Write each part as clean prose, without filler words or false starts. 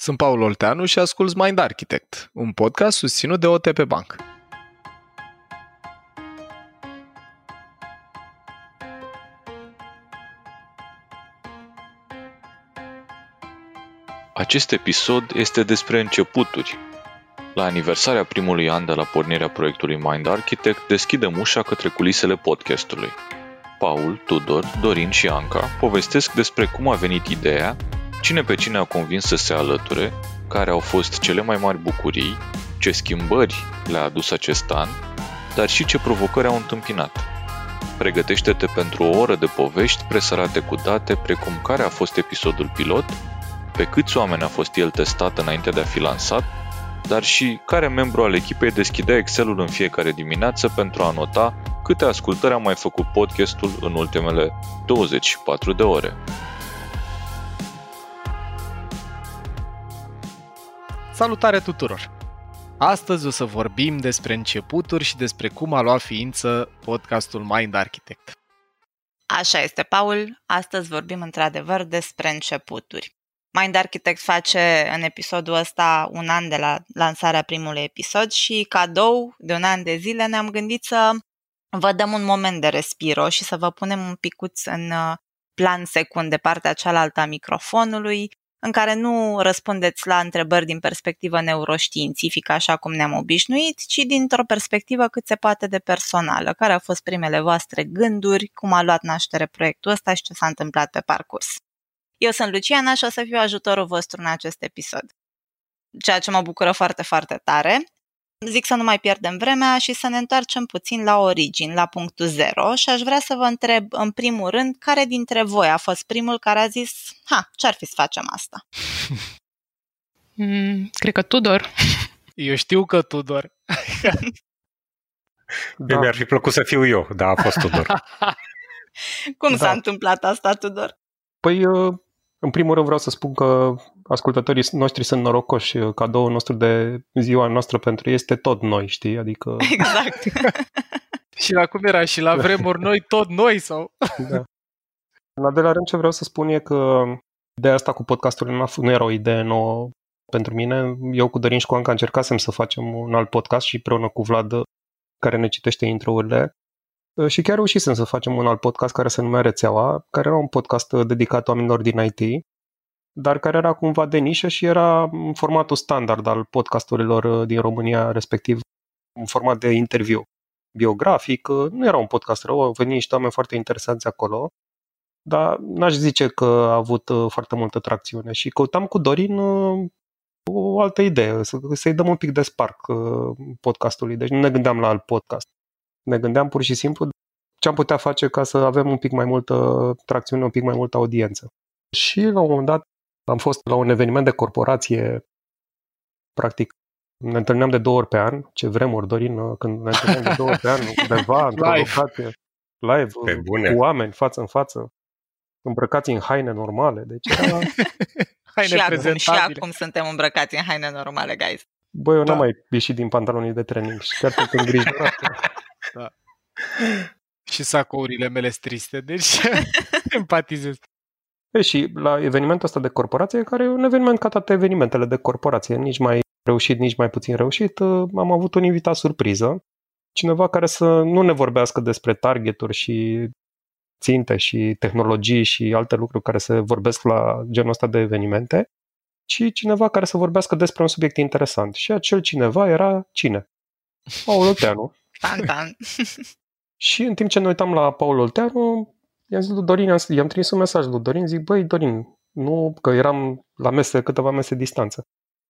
Sunt Paul Olteanu și asculți Mind Architect, un podcast susținut de OTP Bank. Acest episod este despre începuturi. La aniversarea primului an de la pornirea proiectului Mind Architect, deschidem ușa către culisele podcastului. Paul, Tudor, Dorin și Anca povestesc despre cum a venit ideea, cine pe cine a convins să se alăture, care au fost cele mai mari bucurii, ce schimbări le-a adus acest an, dar și ce provocări au întâmpinat. Pregătește-te pentru o oră de povești presărate cu date, precum care a fost episodul pilot, pe câți oameni a fost el testat înainte de a fi lansat, dar și care membru al echipei deschidea Excel-ul în fiecare dimineață pentru a anota câte ascultări a mai făcut podcastul în ultimele 24 de ore. Salutare tuturor! Astăzi o să vorbim despre începuturi și despre cum a luat ființă podcastul Mind Architect. Așa este, Paul. Astăzi vorbim într-adevăr despre începuturi. Mind Architect face în episodul ăsta un an de la lansarea primului episod și cadou de un an de zile ne-am gândit să vă dăm un moment de respiro și să vă punem un picuț în plan secund de partea cealaltă a microfonului, în care nu răspundeți la întrebări din perspectivă neuroștiințifică, așa cum ne-am obișnuit, ci dintr-o perspectivă cât se poate de personală. Care au fost primele voastre gânduri, cum a luat naștere proiectul ăsta și ce s-a întâmplat pe parcurs? Eu sunt Luciana și o să fiu ajutorul vostru în acest episod, ceea ce mă bucură foarte, foarte tare. Zic să nu mai pierdem vremea și să ne întoarcem puțin la origini, la punctul zero, și aș vrea să vă întreb în primul rând care dintre voi a fost primul care a zis ce-ar fi să facem asta? Cred că Tudor. Eu știu că Tudor. Da. Mi-ar fi plăcut să fiu eu, dar a fost Tudor. Cum s-a întâmplat asta, Tudor? Păi, în primul rând vreau să spun că ascultătorii noștri sunt norocoși, cadoul nostru de ziua noastră pentru ei este tot noi, știi? Adică... Exact. Și la cum era și la vremuri noi, tot noi sau... Da. În al doilea rând, ce vreau să spun e că ideea asta cu podcastul nu era o idee nouă pentru mine. Eu cu Dorin și cu Anca încercasem să facem un alt podcast și împreună cu Vlad, care ne citește intro-urile. Și chiar reușisem să facem un alt podcast care se numea Rețeaua, care era un podcast dedicat oamenilor din IT, dar care era cumva de nișă și era formatul standard al podcasturilor din România, respectiv un format de interviu biografic. Nu era un podcast rău, au venit niște oameni foarte interesanți acolo, dar n-aș zice că a avut foarte multă tracțiune și căutam cu Dorin o altă idee, să-i dăm un pic de spark podcastului, deci nu ne gândeam la alt podcast. Ne gândeam pur și simplu ce am putea face ca să avem un pic mai multă tracțiune, un pic mai multă audiență. Și la un moment dat am fost la un eveniment de corporație, practic ne întâlneam de 2 ori pe an, ce vremuri, Dorin, când ne întâlneam de 2 ori pe an, undeva, într-o locație, live, cu oameni, față în față, îmbrăcați în haine normale. Deci, și acum suntem îmbrăcați în haine normale, guys. Băi, eu n-am mai ieșit din pantalonii de training și chiar sunt îngrijorat. Da. Și sacourile mele triste, deci empatizez. Și la evenimentul ăsta de corporație, care e un eveniment ca toate evenimentele de corporație, nici mai reușit, nici mai puțin reușit, am avut un invitat surpriză, cineva care să nu ne vorbească despre targeturi și ținte și tehnologii și alte lucruri care se vorbesc la genul ăsta de evenimente, ci cineva care să vorbească despre un subiect interesant. Și acel cineva era cine? Paul Olteanu. Tan. Și în timp ce ne uitam la Paul Olteanu, i-am zis lui Dorin, i-am trimis un mesaj lui Dorin, zic, băi, Dorin, nu, că eram la mese, câteva mese distanță.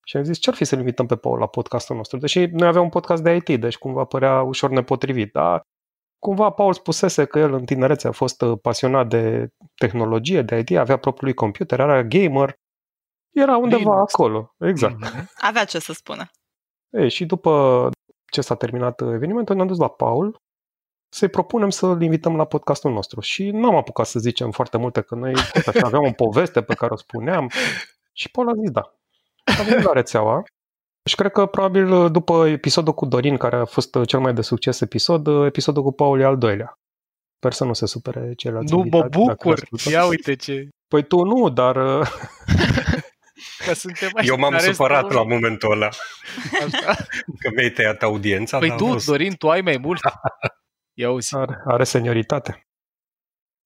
Și am zis, ce-ar fi să-l invităm pe Paul la podcastul nostru? Deși noi aveam un podcast de IT, deci cumva părea ușor nepotrivit, dar cumva Paul spusese că el în tinerețe a fost pasionat de tehnologie, de IT, avea propriul lui computer, era gamer, era undeva Linux. Acolo, exact. Avea ce să spună. Și după ce s-a terminat evenimentul, ne-am dus la Paul să-i propunem să-l invităm la podcastul nostru. Și n-am apucat să zicem foarte multe, că noi aveam o poveste pe care o spuneam și Paul a zis da. A venit la Rețeaua și cred că probabil după episodul cu Dorin, care a fost cel mai de succes episod, episodul cu Paul e al doilea. Sper să nu se supere ceilalți invitați. Nu mă bucur! Ia uite ce... Păi tu nu, dar... că suntem aici. Eu m-am supărat la momentul ăla. Așa? Că mi-ai tăiat audiența. Păi tu, Dorin, tu ai mai mult. Ia uzi. Are senioritate.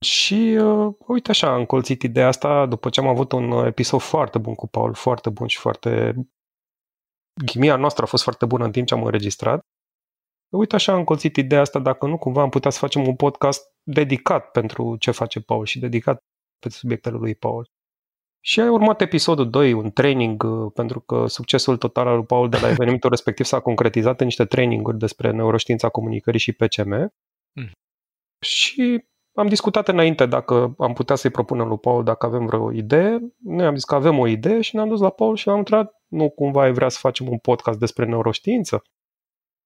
Și uite așa, am colțit ideea asta după ce am avut un episod foarte bun cu Paul, foarte bun și foarte... Chimia noastră a fost foarte bună în timp ce am înregistrat. Uite așa, am colțit ideea asta, dacă nu, cumva am putea să facem un podcast dedicat pentru ce face Paul și dedicat pentru subiectele lui Paul. Și a urmat episodul 2, un training, pentru că succesul total al lui Paul de la evenimentul respectiv s-a concretizat în niște traininguri despre neuroștiința comunicării și PCM. Și am discutat înainte dacă am putea să-i propunem lui Paul dacă avem vreo idee. Noi am zis că avem o idee și ne-am dus la Paul și l-am întrebat, nu cumva ai vrea să facem un podcast despre neuroștiință?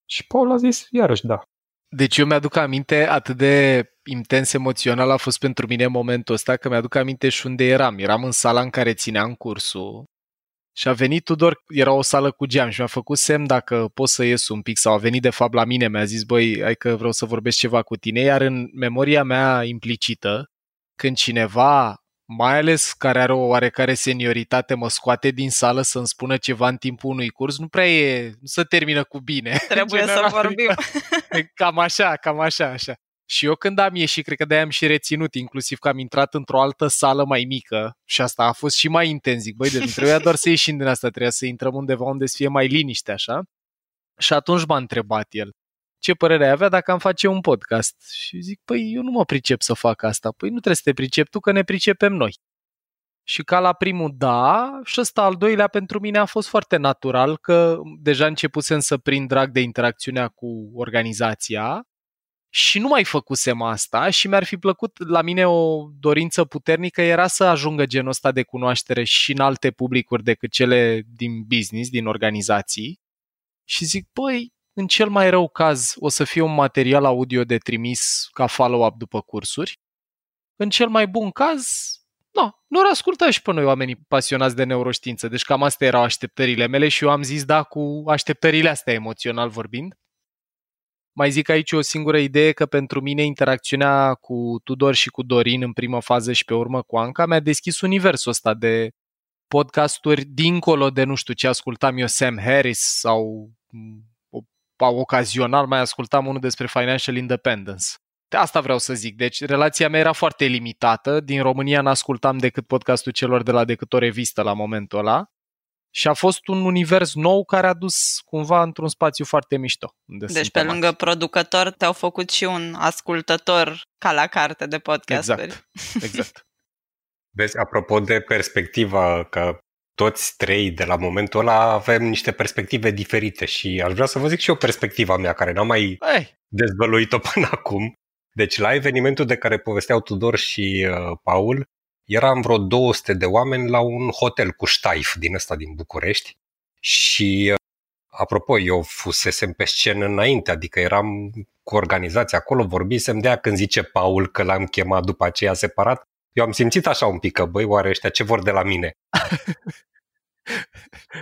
Și Paul a zis, iarăși da. Deci eu mi-aduc aminte, atât de intens emoțional a fost pentru mine momentul ăsta, că mi-aduc aminte și unde eram. Eram în sala în care țineam cursul și a venit Tudor, era o sală cu geam și mi-a făcut semn dacă pot să ies un pic sau a venit de fapt la mine, mi-a zis, băi, hai că vreau să vorbesc ceva cu tine, iar în memoria mea implicită, când cineva, mai ales care are o oarecare senioritate, mă scoate din sală să-mi spună ceva în timpul unui curs, nu prea e, nu se termină cu bine. Trebuie general, să vorbim. Cam așa. Și eu când am ieșit, cred că de-aia am și reținut, inclusiv că am intrat într-o altă sală mai mică și asta a fost și mai intens. Zic, băi, deci nu trebuia doar să ieșim din asta, trebuia să intrăm undeva unde să fie mai liniște, așa. Și atunci m-a întrebat el, ce părere ai avea dacă am face un podcast? Și zic, păi eu nu mă pricep să fac asta. Păi nu trebuie să te pricepi tu, că ne pricepem noi. Și ca la primul da, și ăsta al doilea pentru mine a fost foarte natural, că deja începusem să prind drag de interacțiunea cu organizația și nu mai făcusem asta și mi-ar fi plăcut, la mine o dorință puternică era să ajungă genul ăsta de cunoaștere și în alte publicuri decât cele din business, din organizații. Și zic, păi, în cel mai rău caz o să fie un material audio de trimis ca follow-up după cursuri. În cel mai bun caz, nu asculta și pe noi oamenii pasionați de neuroștiință. Deci cam astea erau așteptările mele și eu am zis da cu așteptările astea emoțional vorbind. Mai zic aici o singură idee că pentru mine interacțiunea cu Tudor și cu Dorin în prima fază și pe urmă cu Anca mi-a deschis universul ăsta de podcasturi dincolo de nu știu ce ascultam eu, Sam Harris sau... ocazional mai ascultam unul despre financial independence. Asta vreau să zic. Deci relația mea era foarte limitată. Din România n-ascultam decât podcastul celor de la decât o revistă la momentul ăla. Și a fost un univers nou care a dus cumva într-un spațiu foarte mișto. Deci pe lângă producător te-au făcut și un ascultător ca la carte de podcasturi. Exact. Vezi, apropo de perspectiva că toți trei de la momentul ăla avem niște perspective diferite și aș vrea să vă zic și eu perspectiva mea, care n-am mai dezvăluit-o până acum. Deci la evenimentul de care povesteau Tudor și Paul, eram vreo 200 de oameni la un hotel cu ștaif din ăsta din București și, apropo, eu fusesem pe scenă înainte, adică eram cu organizația acolo, vorbisem de ea când zice Paul că l-am chemat după aceea separat. Eu am simțit așa un pic că, băi, oare ăștia ce vor de la mine?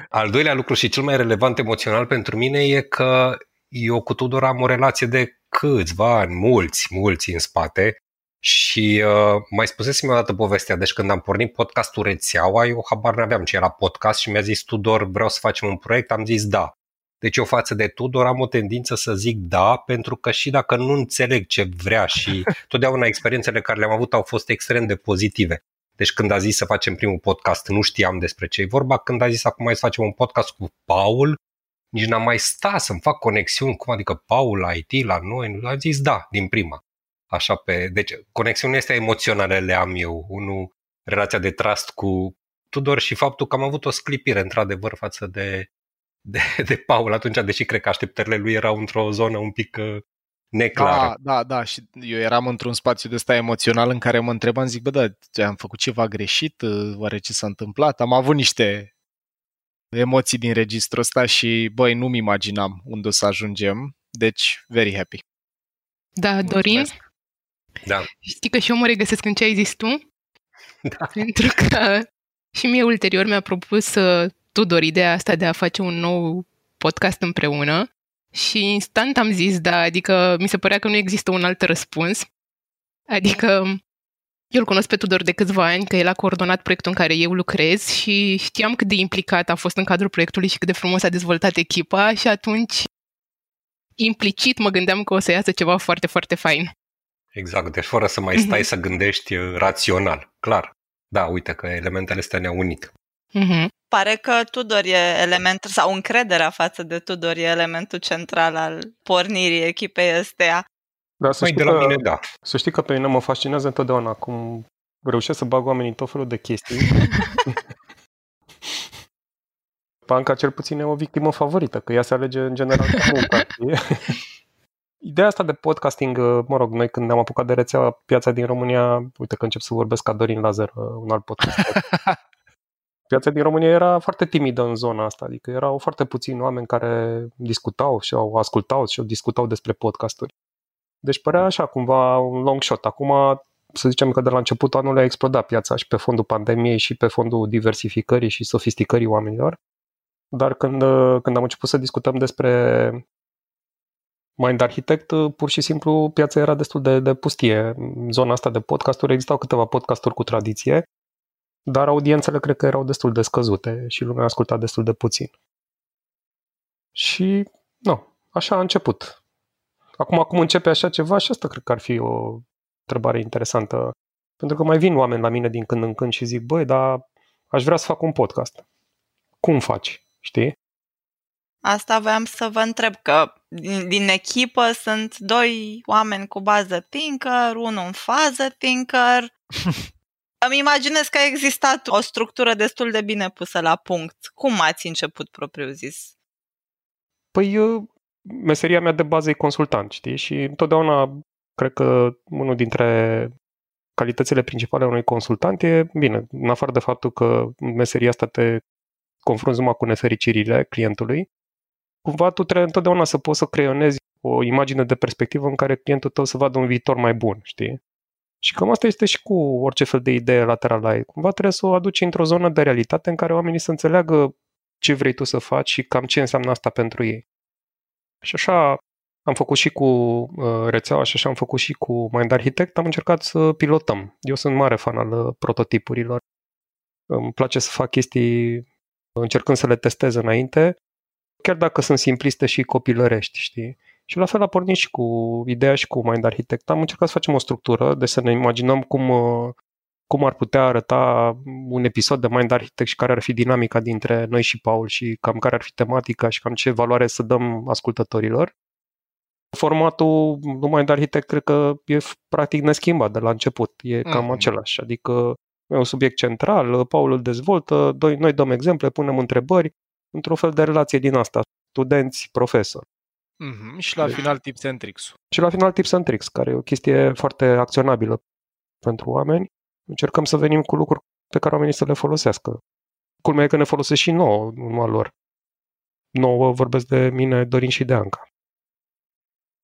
Al doilea lucru și cel mai relevant emoțional pentru mine e că eu cu Tudor am o relație de câțiva ani, mulți în spate și mai spusesem o dată povestea, deci când am pornit podcastul Rețeaua, eu habar n-aveam ce era podcast și mi-a zis Tudor, vreau să facem un proiect, am zis da. Deci eu față de Tudor am o tendință să zic da, pentru că și dacă nu înțeleg ce vrea și totdeauna experiențele care le-am avut au fost extrem de pozitive. Deci când a zis să facem primul podcast, nu știam despre ce e vorba. Când a zis acum hai să facem un podcast cu Paul, nici n-am mai stat să-mi fac conexiuni. Cum adică Paul la IT, la noi? A zis da, din prima. Așa pe... Deci conexiunile astea emoționale le am eu. Unul, relația de trust cu Tudor și faptul că am avut o sclipire, într-adevăr, față de Paul atunci, deși cred că așteptările lui erau într-o zonă un pic neclară. Da, și eu eram într-un spațiu de ăsta emoțional în care mă întrebam, zic, bă, da, am făcut ceva greșit, oare ce s-a întâmplat? Am avut niște emoții din registrul ăsta și, băi, nu-mi imaginam unde o să ajungem, deci very happy. Da, Dorin? Da. Știi că și eu mă regăsesc în ce ai zis tu? Da. Pentru că și mie ulterior mi-a propus să Tudor ideea asta de a face un nou podcast împreună și instant am zis da, adică mi se părea că nu există un alt răspuns. Adică Eu îl cunosc pe Tudor de câțiva ani, că el a coordonat proiectul în care eu lucrez și știam cât de implicat a fost în cadrul proiectului și cât de frumos a dezvoltat echipa și atunci implicit mă gândeam că o să iasă ceva foarte, foarte fain. Exact, deci fără să mai stai să gândești rațional, clar. Da, uite că elementele astea ne-au unit. Pare că Tudor e elementul, sau încrederea față de Tudor e elementul central al pornirii echipei astea. Da, să știi, da. Să știi că pe mine mă fascinează întotdeauna cum reușesc să bag oamenii în tot felul de chestii. Anca cel puțin e o victimă favorită, că ea se alege în general munca. Ideea asta de podcasting, mă rog, noi când ne-am apucat de rețeaua Piața din România, uite că încep să vorbesc ca Dorin Lazer, un alt podcast. Piața din România era foarte timidă în zona asta, adică erau foarte puțini oameni care discutau și au ascultat și au discutau despre podcasturi. Deci părea așa cumva un long shot. Acum, să zicem că de la începutul anului a explodat piața și pe fondul pandemiei și pe fondul diversificării și sofisticării oamenilor. Dar când am început să discutăm despre Mind Architect, pur și simplu piața era destul de pustie. În zona asta de podcasturi existau câteva podcasturi cu tradiție, dar audiențele cred că erau destul de scăzute și lumea asculta destul de puțin. Și, nu, așa a început. Acum începe așa ceva și asta cred că ar fi o întrebare interesantă. Pentru că mai vin oameni la mine din când în când și zic, băi, dar aș vrea să fac un podcast. Cum faci? Știi? Asta voiam să vă întreb, că din echipă sunt doi oameni cu bază thinker, unul în fază thinker. Îmi imaginez că a existat o structură destul de bine pusă la punct. Cum ați început propriu zis? Păi meseria mea de bază e consultant, știi? Și întotdeauna cred că unul dintre calitățile principale a unui consultant e, bine, în afară de faptul că meseria asta te confrunți numai cu nefericirile clientului, cumva tu trebuie întotdeauna să poți să creionezi o imagine de perspectivă în care clientul tău să vadă un viitor mai bun, știi? Și cam asta este și cu orice fel de idee laterală ai. Cumva trebuie să o aduci într-o zonă de realitate în care oamenii să înțeleagă ce vrei tu să faci și cam ce înseamnă asta pentru ei. Și așa am făcut și cu rețeaua și așa am făcut și cu Mind Architect, am încercat să pilotăm. Eu sunt mare fan al prototipurilor. Îmi place să fac chestii încercând să le testez înainte, chiar dacă sunt simpliste și copilărești, știi? Și la fel a pornit și cu ideea și cu Mind Architect. Am încercat să facem o structură, deci să ne imaginăm cum ar putea arăta un episod de Mind Architect și care ar fi dinamica dintre noi și Paul și cam care ar fi tematica și cam ce valoare să dăm ascultătorilor. Formatul lui Mind Architect cred că e practic neschimbat de la început, e cam același, adică e un subiect central, Paul îl dezvoltă, noi dăm exemple, punem întrebări într-un fel de relație din asta, studenți, profesori. Mm-hmm. Și la final tips and tricks. Și la final tips and tricks, care e o chestie foarte acționabilă pentru oameni. Încercăm să venim cu lucruri pe care oamenii să le folosească. Culmea e că ne folosesc și nouă, numai lor. Nouă, vorbesc de mine, Dorin și de Anca.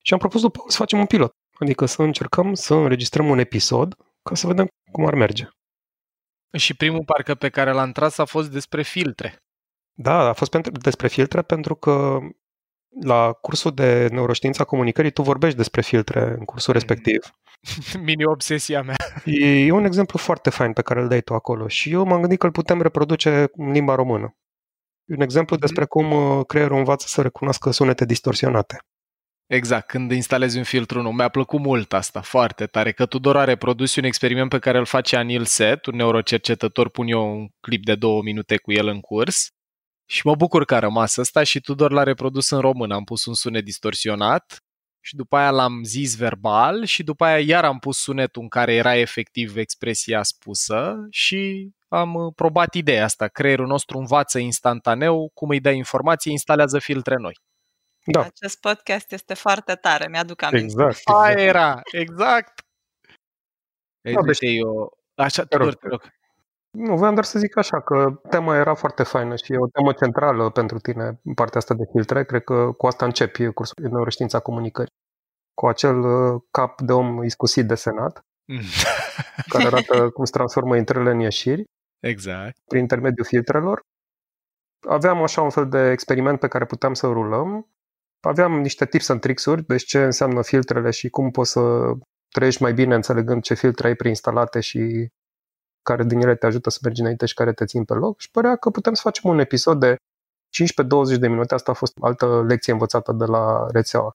Și am propus după să facem un pilot. Adică să încercăm să înregistrăm un episod ca să vedem cum ar merge. Și primul parcă pe care l-am tras a fost despre filtre. Da, a fost despre filtre pentru că la cursul de Neuroștiința Comunicării tu vorbești despre filtre în cursul respectiv. Mini-obsesia mea. E un exemplu foarte fain pe care îl dai tu acolo și eu m-am gândit că îl putem reproduce în limba română. E un exemplu despre cum creierul învață să recunoască sunete distorsionate. Exact, când instalezi un filtru nou. Mi-a plăcut mult asta, foarte tare, că Tudor a reprodus un experiment pe care îl face Anil Seth, un neurocercetător, pun eu un clip de 2 minute cu el în curs. Și mă bucur că a rămas ăsta și Tudor l-a reprodus în român. Am pus un sunet distorsionat și după aia l-am zis verbal și după aia iar am pus sunetul în care era efectiv expresia spusă și am probat ideea asta. Creierul nostru învață instantaneu cum îi dă informații, instalează filtre noi. Da. Acest podcast este foarte tare, mi-aduc aminte. Exact. Aia era, exact. Așa, Tudor, te rog. Nu, voiam doar să zic așa, că tema era foarte faină și e o temă centrală pentru tine, partea asta de filtre. Cred că cu asta începi cursul de Neuroștiința Comunicării. Cu acel cap de om iscusit desenat, care arată cum se transformă intrările în ieșiri, exact, prin intermediul filtrelor. Aveam așa un fel de experiment pe care puteam să rulăm. Aveam niște tips and tricks-uri, deci ce înseamnă filtrele și cum poți să trăiești mai bine înțelegând ce filtre ai preinstalate și care din ele te ajută să mergi înainte și care te țin pe loc. Și părea că putem să facem un episod de 15-20 de minute. Asta a fost altă lecție învățată de la rețeaua.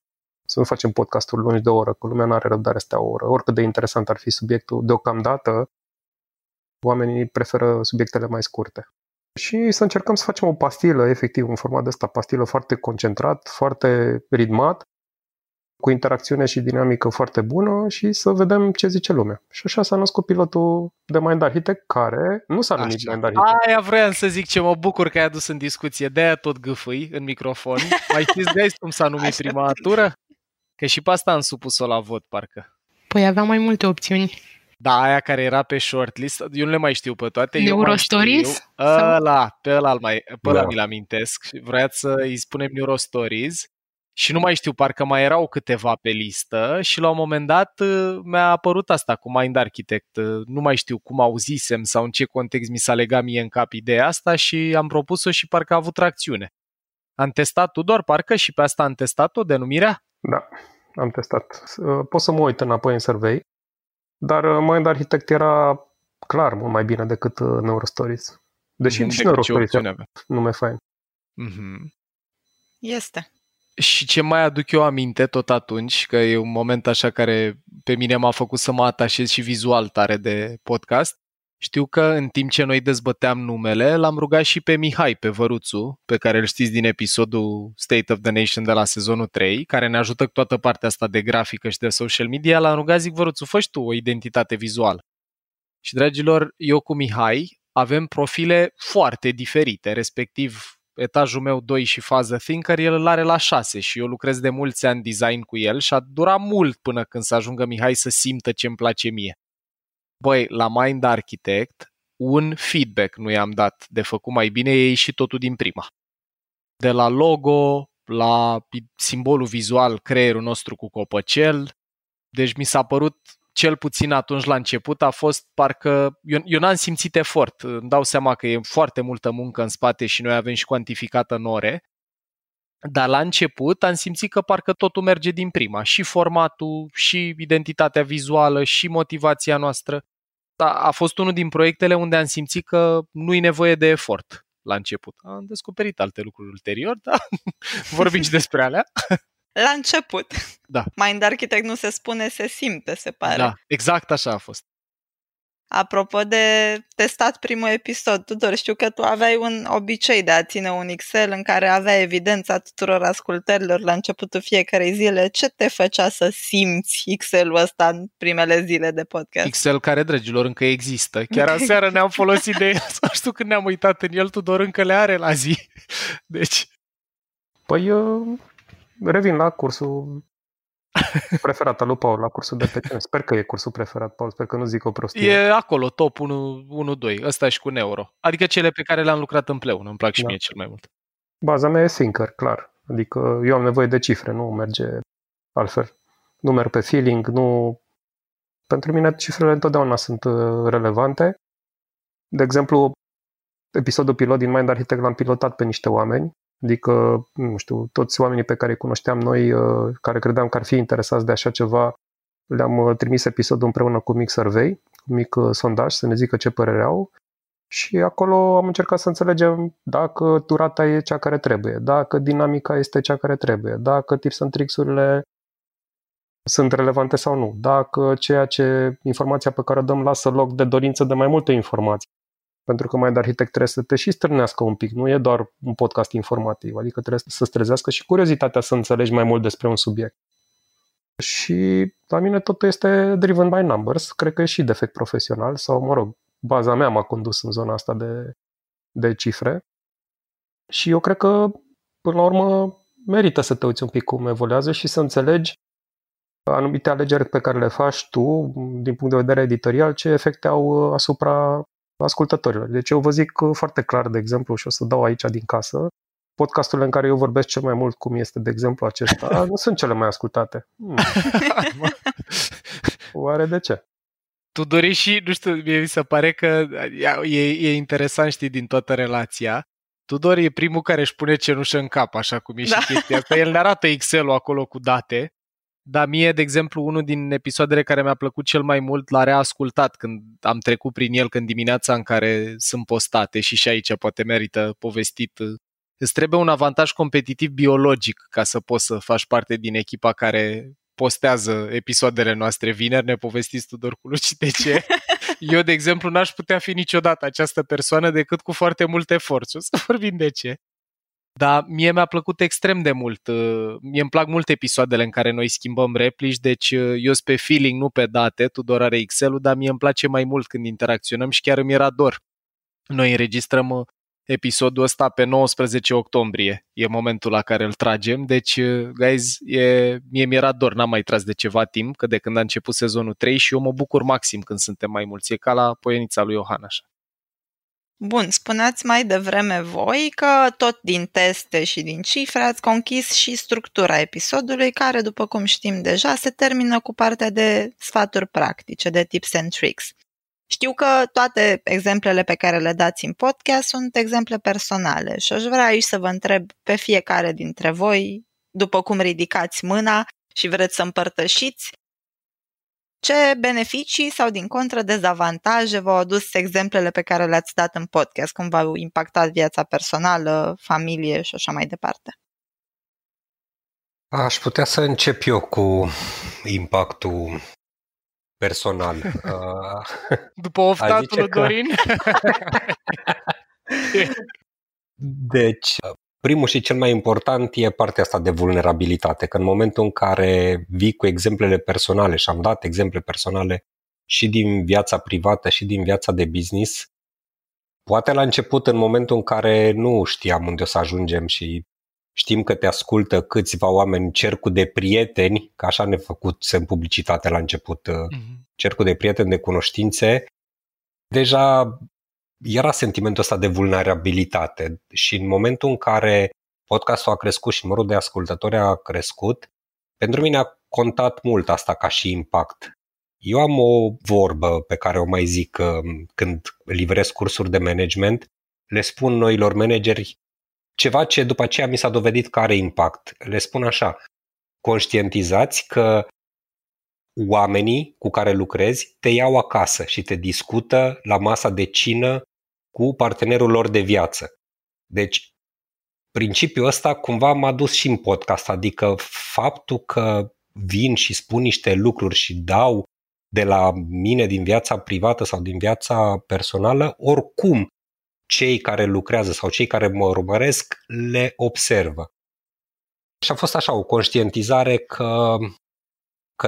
Să nu facem podcasturi lungi de o oră, că lumea nu are răbdare să stea o oră. Oricât de interesant ar fi subiectul, deocamdată oamenii preferă subiectele mai scurte. Și să încercăm să facem o pastilă, efectiv, un format de ăsta, pastilă foarte concentrat, foarte ritmat, cu interacțiune și dinamică foarte bună și să vedem ce zice lumea. Și așa s-a născut pilotul de Mind Architect, care nu s-a numit Mind Architect. Aia vreau să zic, ce mă bucur că ai adus în discuție, de-aia tot gâfâi în microfon. Mai știți de-aia cum s-a numit prima tură? Că și pe asta am supus-o la vot, parcă. Păi aveam mai multe opțiuni. Da, aia care era pe shortlist, eu nu le mai știu pe toate. Neurostories? Pe ăla mi-l amintesc. Vreau să îi spunem Neurostories. Și nu mai știu, parcă mai erau câteva pe listă și la un moment dat mi-a apărut asta cu Mind Architect. Nu mai știu cum auzisem sau în ce context mi s-a legat mie în cap ideea asta și am propus-o și parcă a avut tracțiune. Am testat Tudor, parcă și pe asta am testat-o, denumirea? Da, am testat. Pot să mă uit înapoi în survey, dar Mind Architect era clar mult mai bine decât Neurostories. Deși nici Neurostories era nume fain. Mm-hmm. Este. Și ce mai aduc eu aminte tot atunci, că e un moment așa care pe mine m-a făcut să mă atașez și vizual tare de podcast, știu că în timp ce noi dezbăteam numele, l-am rugat și pe Mihai, pe Văruțu, pe care îl știți din episodul State of the Nation de la sezonul 3, care ne ajută cu toată partea asta de grafică și de social media, l-am rugat, zic, Văruțu, fă și tu o identitate vizuală. Și, dragilor, eu cu Mihai avem profile foarte diferite, respectiv etajul meu 2 și fază thinker, el îl are la 6 și eu lucrez de mulți ani design cu el și a durat mult până când să ajungă Mihai să simtă ce îmi place mie. Băi, la Mind Architect, un feedback nu i-am dat de făcut mai bine, e ieșit totul din prima. De la logo, la simbolul vizual, creierul nostru cu copăcel, deci mi s-a părut, cel puțin atunci la început, a fost parcă, eu n-am simțit efort, îmi dau seama că e foarte multă muncă în spate și noi avem și cuantificată în ore, dar la început am simțit că parcă totul merge din prima, și formatul, și identitatea vizuală, și motivația noastră. A fost unul din proiectele unde am simțit că nu-i nevoie de efort la început. Am descoperit alte lucruri ulterior, dar vorbim și despre alea. La început. Da. Mind Architect nu se spune, se simte, se pare. Da, exact așa a fost. Apropo de testat primul episod, Tudor, știu că tu aveai un obicei de a ține un Excel în care aveai evidența tuturor ascultărilor la începutul fiecarei zile. Ce te făcea să simți Excel-ul ăsta în primele zile de podcast? Excel care, dragilor, încă există. Chiar aseară ne-am folosit de el. Sau știu când ne-am uitat în el, Tudor încă le are la zi. Deci... Păi... Revin la cursul preferat al lui Paul, la cursul de PCM. Sper că e cursul preferat, Paul, sper că nu zic o prostie. E acolo, top 1-2, ăsta și cu neuro. Adică cele pe care le-am lucrat împreună, îmi plac și mie cel mai mult. Baza mea e thinker, clar. Adică eu am nevoie de cifre, nu merge altfel. Nu merg pe feeling, nu... Pentru mine cifrele întotdeauna sunt relevante. De exemplu, episodul pilot din Mind Architect l-am pilotat pe niște oameni. Adică, nu știu, toți oamenii pe care îi cunoșteam noi, care credeam că ar fi interesați de așa ceva, le-am trimis episodul împreună cu un mic survey, un mic sondaj, să ne zică ce părere au. Și acolo am încercat să înțelegem dacă durata e cea care trebuie, dacă dinamica este cea care trebuie, dacă tips and tricks-urile sunt relevante sau nu, dacă informația pe care o dăm lasă loc de dorință de mai multe informații. Pentru că Mind Architect trebuie să te și strânească un pic, nu e doar un podcast informativ, adică trebuie să trezească și curiozitatea să înțelegi mai mult despre un subiect. Și la mine totul este driven by numbers, cred că e și defect profesional sau, mă rog, baza mea m-a condus în zona asta de cifre. Și eu cred că, până la urmă, merită să te uiți un pic cum evoluează și să înțelegi anumite alegeri pe care le faci tu, din punct de vedere editorial, ce efecte au asupra ascultătorilor. Deci eu vă zic foarte clar, de exemplu, și o să dau aici din casă, podcasturile în care eu vorbesc cel mai mult, cum este, de exemplu, acesta, nu sunt cele mai ascultate. Oare de ce? Tudor, și, nu știu, mie mi se pare că e interesant, știi, din toată relația. Tudor e primul care își pune cenușă în cap, așa cum e și chestia asta. El ne arată Excel-ul acolo cu date. Dar mie, de exemplu, unul din episoadele care mi-a plăcut cel mai mult l-a reascultat când am trecut prin el, când dimineața în care sunt postate, și aici poate merită povestit. Îți trebuie un avantaj competitiv biologic ca să poți să faci parte din echipa care postează episoadele noastre vineri. Ne povestiți, Tudor, cu Luci, de ce? Eu, de exemplu, n-aș putea fi niciodată această persoană decât cu foarte mult efort. O să vorbim de ce. Dar mie mi-a plăcut extrem de mult. Mie îmi plac mult episoadele în care noi schimbăm replici, deci eu sunt pe feeling, nu pe date. Tudor are Excel-ul, dar mie îmi place mai mult când interacționăm și chiar îmi era dor. Noi înregistrăm episodul ăsta pe 19 octombrie. E momentul la care îl tragem. Deci, guys, mie mi-era dor. N-am mai tras de ceva timp, că de când a început sezonul 3 și eu mă bucur maxim când suntem mai mulți. E ca la poienița lui Johan, așa. Bun, spuneați mai devreme voi că tot din teste și din cifre ați conchis și structura episodului, care, după cum știm deja, se termină cu partea de sfaturi practice, de tips and tricks. Știu că toate exemplele pe care le dați în podcast sunt exemple personale și aș vrea aici să vă întreb pe fiecare dintre voi, după cum ridicați mâna și vreți să împărtășiți, ce beneficii sau, din contră, dezavantaje v-au adus exemplele pe care le-ați dat în podcast, cum v-au impactat viața personală, familie și așa mai departe? Aș putea să încep eu cu impactul personal. După oftatul lui Dorin? Deci, primul și cel mai important e partea asta de vulnerabilitate, că în momentul în care vii cu exemplele personale, și am dat exemple personale și din viața privată și din viața de business, poate la început, în momentul în care nu știam unde o să ajungem și știm că te ascultă câțiva oameni, cercul de prieteni, că așa ne făcusem publicitate la început, cercul de prieteni, de cunoștințe, deja era sentimentul ăsta de vulnerabilitate și în momentul în care podcastul a crescut și numărul de ascultători a crescut, pentru mine a contat mult asta ca și impact. Eu am o vorbă pe care o mai zic când livrez cursuri de management, le spun noilor manageri ceva ce după aceea mi s-a dovedit că are impact. Le spun așa: conștientizați că oamenii cu care lucrezi te iau acasă și te discută la masa de cină cu partenerul lor de viață. Deci, principiul ăsta cumva m-a dus și în podcast, adică faptul că vin și spun niște lucruri și dau de la mine din viața privată sau din viața personală, oricum cei care lucrează sau cei care mă urmăresc le observă. Și a fost așa o conștientizare că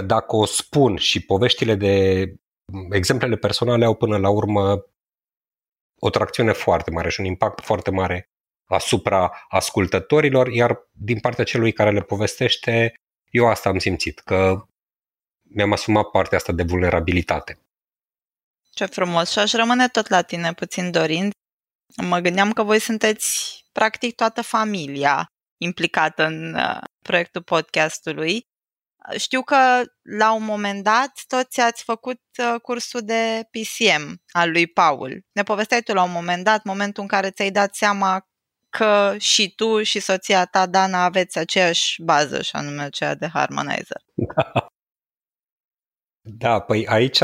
dacă o spun și exemplele personale au până la urmă o tracțiune foarte mare și un impact foarte mare asupra ascultătorilor, iar din partea celui care le povestește, eu asta am simțit, că mi-am asumat partea asta de vulnerabilitate. Ce frumos! Și aș rămâne tot la tine puțin, Dorin. Mă gândeam că voi sunteți practic toată familia implicată în proiectul podcastului. Știu că la un moment dat toți ați făcut cursul de PCM al lui Paul. Ne povesteai tu la un moment dat, momentul în care ți-ai dat seama că și tu și soția ta, Dana, aveți aceeași bază, și anume aceea de harmonizer. Da, păi aici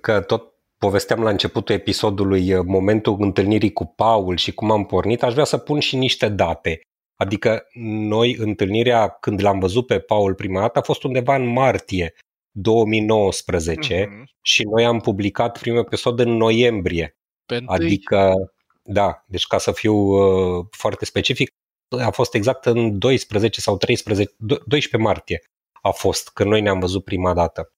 că tot povesteam la începutul episodului momentul întâlnirii cu Paul și cum am pornit, aș vrea să pun și niște date. Adică noi întâlnirea, când l-am văzut pe Paul prima dată, a fost undeva în martie 2019 și noi am publicat primul episod în noiembrie. Adică, da, deci ca să fiu foarte specific, a fost exact în 12 sau 13, 12 martie a fost când noi ne-am văzut prima dată.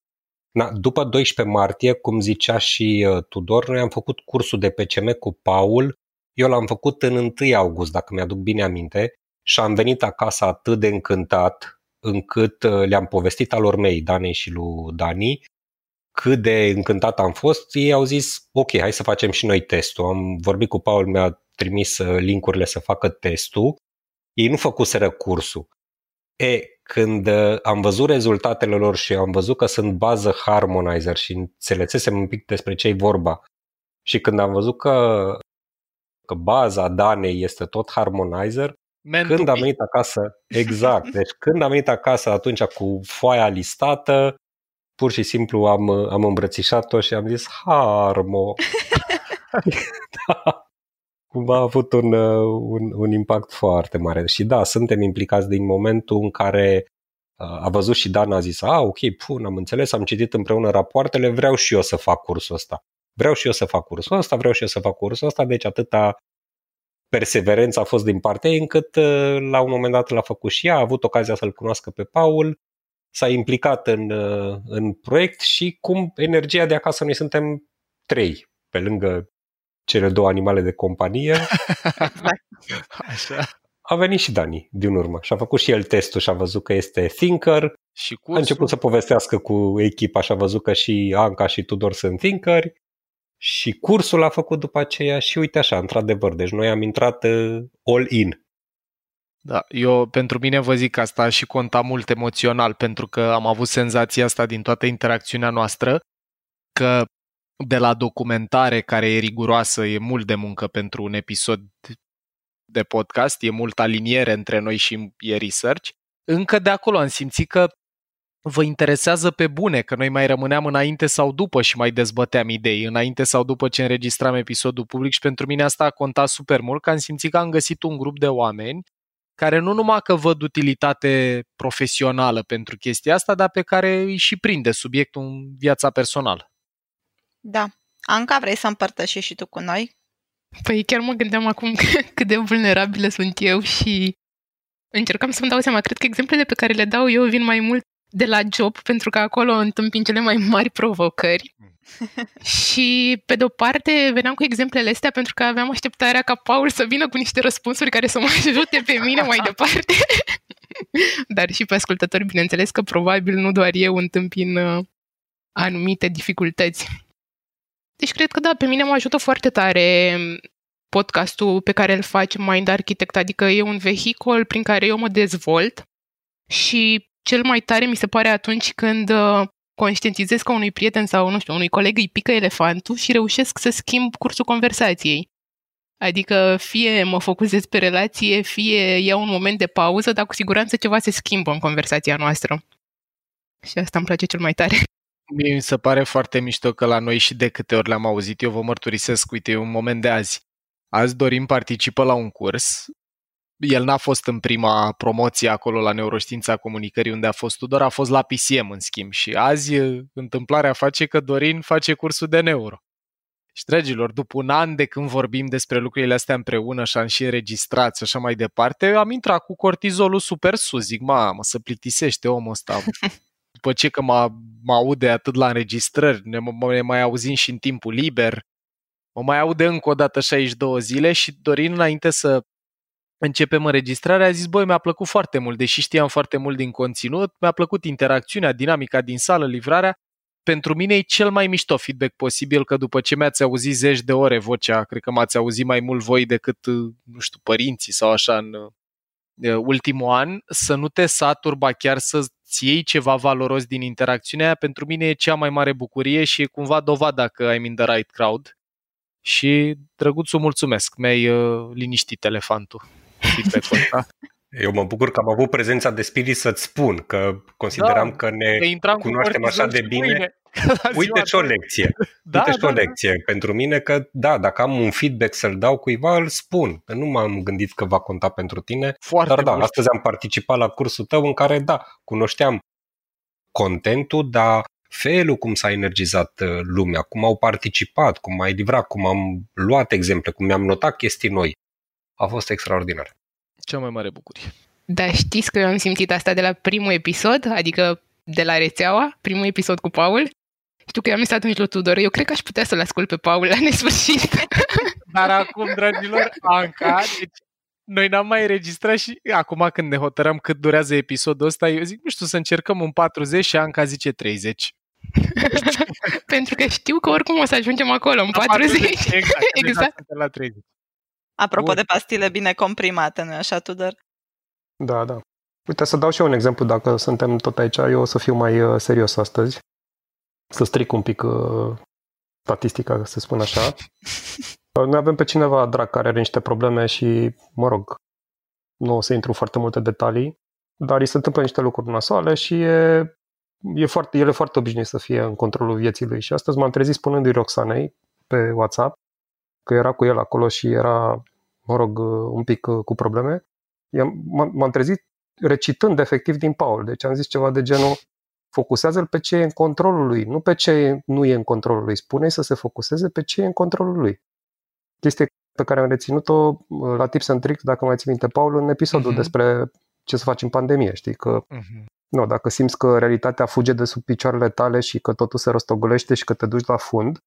Na, după 12 martie, cum zicea și Tudor, noi am făcut cursul de PCM cu Paul. Eu l-am făcut în 1 august, dacă mi-aduc bine aminte, și am venit acasă atât de încântat încât le-am povestit alor mei, Danei și lui Dani, cât de încântat am fost. Ei au zis, ok, hai să facem și noi testul. Am vorbit cu Paul, mi-a trimis link-urile să facă testul. Ei nu făcuseră cursul. Când am văzut rezultatele lor și am văzut că sunt bază harmonizer și înțelesesem un pic despre ce-i vorba, și când am văzut că baza Danei este tot harmonizer, Când am venit acasă, exact, deci când am venit acasă atunci cu foaia listată, pur și simplu am îmbrățișat-o și am zis harmo. Da. Cumva a avut un impact foarte mare. Și da, suntem implicați din momentul în care a văzut și Dana, a zis, ok, bun, am înțeles, am citit împreună rapoartele, vreau și eu să fac cursul ăsta. Deci atâta perseverența a fost din partea ei, încât la un moment dat l-a făcut și ea, a avut ocazia să-l cunoască pe Paul, s-a implicat în proiect și cum energia de acasă, noi suntem trei, pe lângă cele două animale de companie. Așa. A venit și Dani din urmă și a făcut și el testul și a văzut că este thinker. Și cursul. A început să povestească cu echipa și a văzut că și Anca și Tudor sunt thinkeri. Și cursul l-a făcut după aceea și uite așa, într-adevăr, deci noi am intrat all in. Da, eu pentru mine vă zic că asta a și conta mult emoțional, pentru că am avut senzația asta din toată interacțiunea noastră, că de la documentare, care e riguroasă, e mult de muncă pentru un episod de podcast, e mult aliniere între noi și e research, încă de acolo am simțit că vă interesează pe bune, că noi mai rămâneam înainte sau după și mai dezbăteam idei, înainte sau după ce înregistram episodul public și pentru mine asta a contat super mult, că am simțit că am găsit un grup de oameni care nu numai că văd utilitate profesională pentru chestia asta, dar pe care îi și prinde subiectul în viața personală. Da. Anca, vrei să împărtășești și tu cu noi? Păi chiar mă gândeam acum cât de vulnerabilă sunt eu și încercam să-mi dau seama. Cred că exemplele pe care le dau eu vin mai mult de la job, pentru că acolo întâmpin cele mai mari provocări. Și, pe de-o parte, veneam cu exemplele astea pentru că aveam așteptarea ca Paul să vină cu niște răspunsuri care să mă ajute pe mine mai departe. Dar și pe ascultători, bineînțeles că probabil nu doar eu întâmpin anumite dificultăți. Deci, cred că da, pe mine mă ajută foarte tare podcastul pe care îl face Mind Architect, adică e un vehicul prin care eu mă dezvolt și cel mai tare mi se pare atunci când conștientizez că unui prieten sau, nu știu, unui coleg îi pică elefantul și reușesc să schimb cursul conversației. Adică fie mă focusez pe relație, fie iau un moment de pauză, dar cu siguranță ceva se schimbă în conversația noastră. Și asta îmi place cel mai tare. Mie mi se pare foarte mișto că la noi și de câte ori le-am auzit, eu vă mărturisesc, uite, e un moment de azi. Azi Dorin participă la un curs. El n-a fost în prima promoție acolo la Neuroștiința Comunicării unde a fost Tudor, a fost la PCM în schimb și azi întâmplarea face că Dorin face cursul de neuro. Și dragilor, după un an de când vorbim despre lucrurile astea împreună și am și înregistrat și așa mai departe, am intrat cu cortizolul super sus, zic, mă se plictisește omul ăsta. După ce că mă aude atât la înregistrări, ne mai auzim și în timpul liber, mă mai aude încă o dată 62 zile și Dorin înainte să începem înregistrarea, a zis, mi-a plăcut foarte mult, deși știam foarte mult din conținut, mi-a plăcut interacțiunea, dinamica din sală, livrarea. Pentru mine e cel mai mișto feedback posibil, că după ce mi-ați auzit zeci de ore vocea, cred că m-ați auzit mai mult voi decât, nu știu, părinții sau așa în ultimul an, să nu te saturi, ba chiar să-ți iei ceva valoros din interacțiunea aia, pentru mine e cea mai mare bucurie și e cumva dovada că I'm in the right crowd. Și, drăguțul, mulțumesc, mi-ai liniștit elefantul. Eu mă bucur că am avut prezența de spirit să-ți spun că consideram că ne cunoaștem așa de bine. Uite și o lecție. Pentru mine că, da, dacă am un feedback să-l dau cuiva, îl spun. Nu m-am gândit că va conta pentru tine. Foarte dar da, mult. Astăzi am participat la cursul tău în care, da, cunoșteam contentul, dar felul cum s-a energizat lumea, cum au participat, cum ai livrat, cum am luat exemple, cum mi-am notat chestii noi. A fost extraordinar. Cea mai mare bucurie. Da, știți că eu am simțit asta de la primul episod, adică de la Rețeaua, primul episod cu Paul. Știu că eu am zis atunci lui Tudor, eu cred că aș putea să-l ascult pe Paul la nesfârșit. Dar acum, dragilor, Anca, deci noi n-am mai înregistrat și acum când ne hotărăm cât durează episodul ăsta, eu zic, nu știu, să încercăm un 40 și Anca zice 30. Pentru că știu că oricum o să ajungem acolo, în 40. Exact. La 30. Apropo de pastile bine comprimate, nu-i așa, Tudor? Da, da. Uite, să dau și eu un exemplu, dacă suntem tot aici, eu o să fiu mai serios astăzi. Să stric un pic statistica, să spun așa. Noi avem pe cineva, drag, care are niște probleme și, mă rog, nu o să intru foarte multe detalii, dar îi se întâmplă niște lucruri nasoale și el e foarte obișnuit să fie în controlul vieții lui. Și astăzi m-am trezit spunându-i Roxanei pe WhatsApp că era cu el acolo și era, un pic cu probleme. M-am trezit recitând efectiv din Paul. Deci am zis ceva de genul: focusează-l pe ce e în controlul lui, nu pe ce nu e în controlul lui. Spune-i să se focuseze pe ce e în controlul lui. Chestia pe care am reținut-o la Tips and Tricks, dacă mai ții minte, Paul, în episodul despre ce să faci în pandemie, știi? Că, nu, dacă simți că realitatea fuge de sub picioarele tale și că totul se rostogolește și că te duci la fund,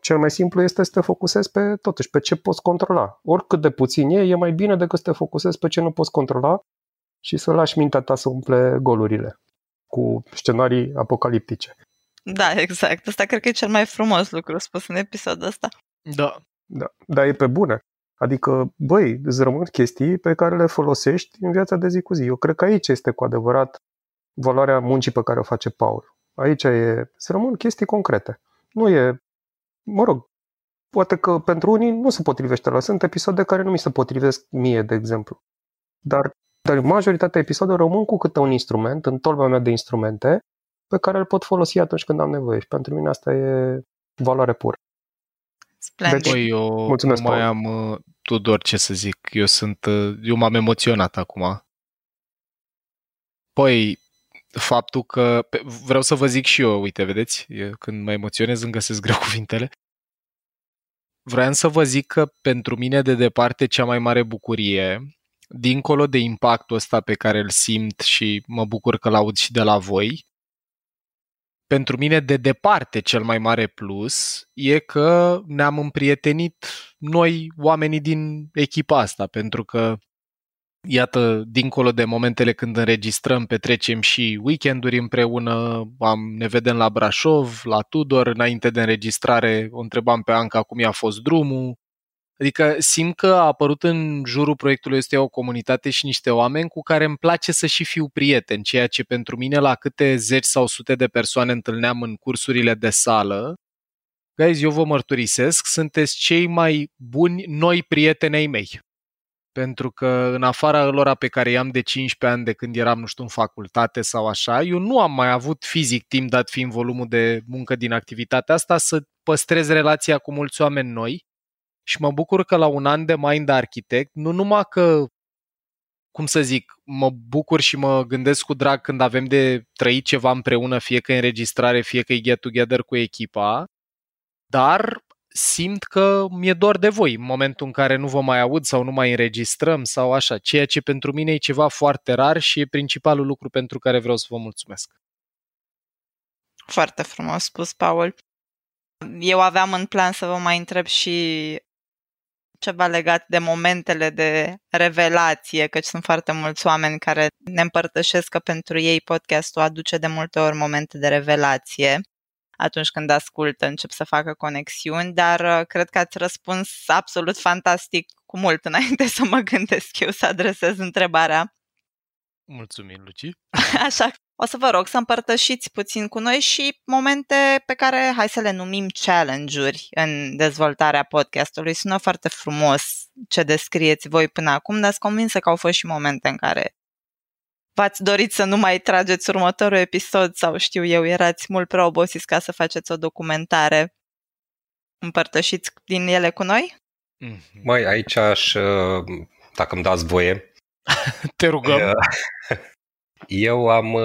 cel mai simplu este să te focusezi pe totuși pe ce poți controla. Oricât de puțin e mai bine decât să te focusezi pe ce nu poți controla și să lași mintea ta să umple golurile cu scenarii apocaliptice. Da, exact. Asta cred că e cel mai frumos lucru spus în episodul ăsta. Da. Dar e pe bune. Adică, băi, îți rămân chestii pe care le folosești în viața de zi cu zi. Eu cred că aici este cu adevărat valoarea muncii pe care o face Paul. Aici îți rămân chestii concrete. Nu e, poate că pentru unii nu se potrivește la. Sunt episoade care nu mi se potrivesc mie, de exemplu. Dar majoritatea episodelor rămân cu câte un instrument, în tolba mea de instrumente, pe care îl pot folosi atunci când am nevoie. Și pentru mine asta e valoare pură. Deci, eu mai am, Tudor, ce să zic, eu m-am emoționat acum. Păi, faptul că, vreau să vă zic și eu, uite, vedeți, când mă emoționez îmi găsesc greu cuvintele. Vreau să vă zic că pentru mine de departe cea mai mare bucurie, dincolo de impactul ăsta pe care îl simt și mă bucur că l-aud și de la voi, pentru mine de departe cel mai mare plus e că ne-am împrietenit noi oamenii din echipa asta, pentru că iată, dincolo de momentele când înregistrăm, petrecem și weekenduri împreună, ne vedem la Brașov, la Tudor, înainte de înregistrare o întrebam pe Anca cum i-a fost drumul. Adică simt că a apărut în jurul proiectului ăsta o comunitate și niște oameni cu care îmi place să și fiu prieten, ceea ce pentru mine la câte zeci sau sute de persoane întâlneam în cursurile de sală. Guys, eu vă mărturisesc, sunteți cei mai buni noi prietenei mei. Pentru că în afara lor pe care i-am de 15 ani de când eram, nu știu, în facultate sau așa, eu nu am mai avut fizic timp, dat fiind volumul de muncă din activitatea asta, să păstrez relația cu mulți oameni noi. Și mă bucur că la un an de Mind Architect, nu numai că, cum să zic, mă bucur și mă gândesc cu drag când avem de trăit ceva împreună, fie că e înregistrare, fie că e get-together cu echipa, dar simt că mi-e dor de voi în momentul în care nu vă mai aud sau nu mai înregistrăm sau așa, ceea ce pentru mine e ceva foarte rar și e principalul lucru pentru care vreau să vă mulțumesc. Foarte frumos spus, Paul. Eu aveam în plan să vă mai întreb și ceva legat de momentele de revelație, căci sunt foarte mulți oameni care ne împărtășesc că pentru ei podcastul aduce de multe ori momente de revelație. Atunci când ascultă, încep să facă conexiuni, dar cred că ați răspuns absolut fantastic cu mult înainte să mă gândesc eu să adresez întrebarea. Mulțumim, Luci. Așa, o să vă rog să împărtășiți puțin cu noi și momente pe care, hai să le numim challenge-uri în dezvoltarea podcastului. Sună foarte frumos ce descrieți voi până acum, dar sunt convinsă că au fost și momente în care v-ați dorit să nu mai trageți următorul episod sau știu eu, erați mult prea obosiți ca să faceți o documentare. Împărtășiți din ele cu noi? Măi, aici aș, dacă îmi dați voie... Te rugăm! Eu am...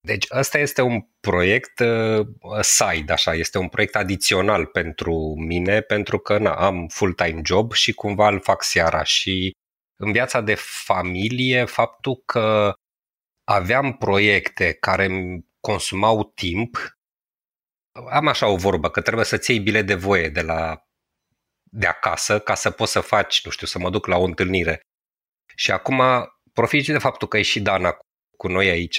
Deci ăsta este un proiect side, așa, este un proiect adițional pentru mine, pentru că am full-time job și cumva îl fac seara și în viața de familie, faptul că aveam proiecte care îmi consumau timp, am așa o vorbă, că trebuie să-ți iei bilet de voie de acasă ca să poți să faci, nu știu, să mă duc la o întâlnire. Și acum, profit de faptul că e și Dana cu noi aici,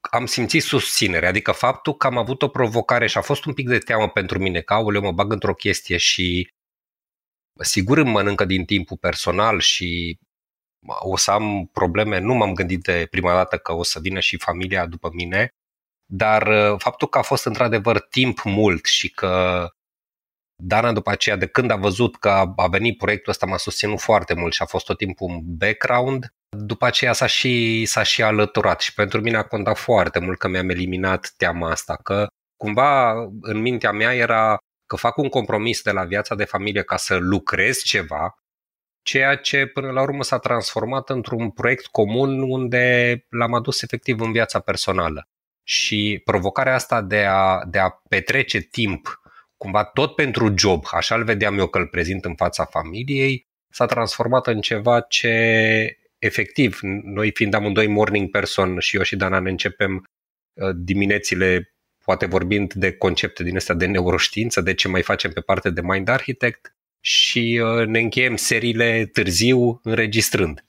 am simțit susținere, adică faptul că am avut o provocare și a fost un pic de teamă pentru mine, că aoleu, mă bag într-o chestie și... Sigur îmi mănâncă din timpul personal și o să am probleme, nu m-am gândit de prima dată că o să vină și familia după mine, dar faptul că a fost într-adevăr timp mult și că Dana, după aceea, de când a văzut că a venit proiectul ăsta, m-a susținut foarte mult și a fost tot timpul un background. După aceea s-a și alăturat și pentru mine a contat foarte mult că mi-am eliminat teama asta, că cumva în mintea mea era că fac un compromis de la viața de familie ca să lucrez ceva, ceea ce până la urmă s-a transformat într-un proiect comun unde l-am adus efectiv în viața personală. Și provocarea asta de a petrece timp cumva tot pentru job, așa îl vedeam eu că îl prezint în fața familiei, s-a transformat în ceva ce efectiv, noi fiind amândoi morning person și eu și Dana ne începem diminețile poate vorbind de concepte din astea de neuroștiință, de ce mai facem pe parte de Mind Architect și ne încheiem seriile târziu înregistrând.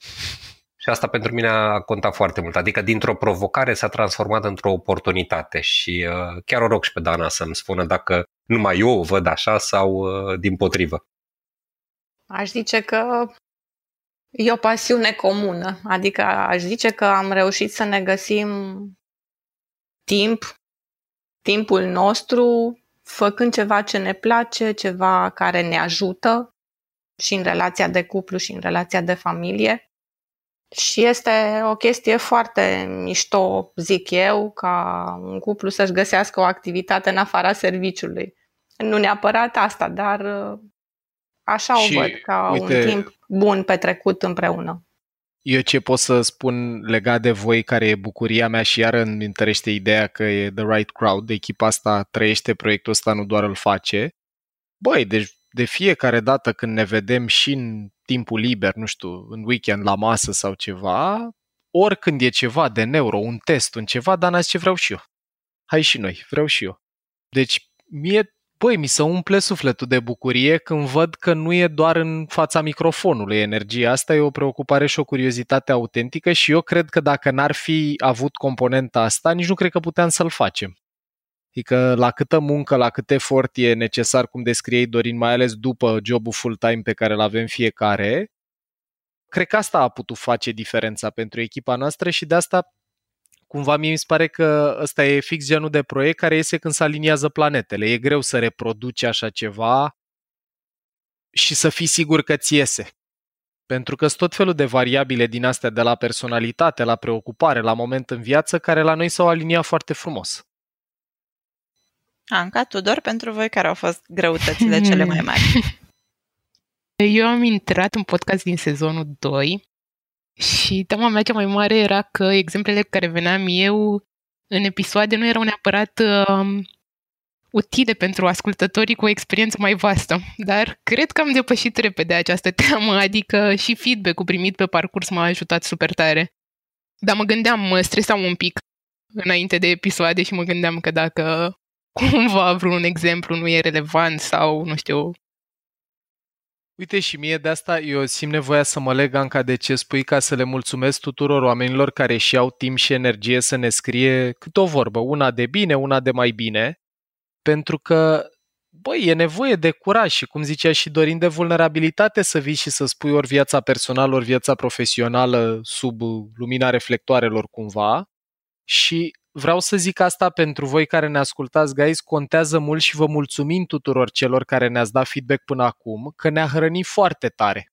Și asta pentru mine a contat foarte mult, adică dintr-o provocare s-a transformat într-o oportunitate și chiar o rog și pe Dana să-mi spună dacă numai eu o văd așa sau dimpotrivă. Aș zice că e o pasiune comună, adică aș zice că am reușit să ne găsim timpul nostru, făcând ceva ce ne place, ceva care ne ajută și în relația de cuplu și în relația de familie. Și este o chestie foarte mișto, zic eu, ca un cuplu să-și găsească o activitate în afara serviciului. Nu neapărat asta, dar așa și, o văd, ca uite, un timp bun petrecut împreună. Eu ce pot să spun legat de voi, care e bucuria mea și iar îmi întărește ideea că e the right crowd, echipa asta trăiește proiectul ăsta, nu doar îl face. Băi, deci de fiecare dată când ne vedem și în timpul liber, nu știu, în weekend la masă sau ceva, oricând e ceva de neuro, un test, un ceva, dar n-ați ce vreau și eu. Hai și noi, vreau și eu. Deci mie, băi, mi se umple sufletul de bucurie când văd că nu e doar în fața microfonului energia asta, e o preocupare și o curiozitate autentică și eu cred că dacă n-ar fi avut componenta asta, nici nu cred că puteam să-l facem. Adică la câtă muncă, la cât efort e necesar, cum descriei, Dorin, mai ales după jobul full-time pe care îl avem fiecare, cred că asta a putut face diferența pentru echipa noastră și de asta cumva mie mi se pare că ăsta e fix genul de proiect care iese când se aliniază planetele. E greu să reproduci așa ceva și să fii sigur că ți iese. Pentru că sunt tot felul de variabile din astea, de la personalitate, la preocupare, la moment în viață, care la noi s-au aliniat foarte frumos. Anca, Tudor, pentru voi care au fost greutățile cele mai mari? Eu am intrat în podcast din sezonul 2 și teama mea cea mai mare era că exemplele care veneam eu în episoade nu erau neapărat utile pentru ascultătorii cu o experiență mai vastă. Dar cred că am depășit repede această teamă, adică și feedback-ul primit pe parcurs m-a ajutat super tare. Dar mă gândeam, mă stresam un pic înainte de episoade și mă gândeam că dacă cumva vreun exemplu nu e relevant sau, nu știu. Uite, și mie de asta eu simt nevoia să mă leg, Anca, de ce spui, ca să le mulțumesc tuturor oamenilor care și au timp și energie să ne scrie cât o vorbă, una de bine, una de mai bine, pentru că, băi, e nevoie de curaj și, cum zicea și Dorin, de vulnerabilitate să vii și să spui ori viața personală, ori viața profesională sub lumina reflectoarelor cumva și vreau să zic asta pentru voi care ne ascultați, guys, contează mult și vă mulțumim tuturor celor care ne-ați dat feedback până acum, că ne-a hrănit foarte tare.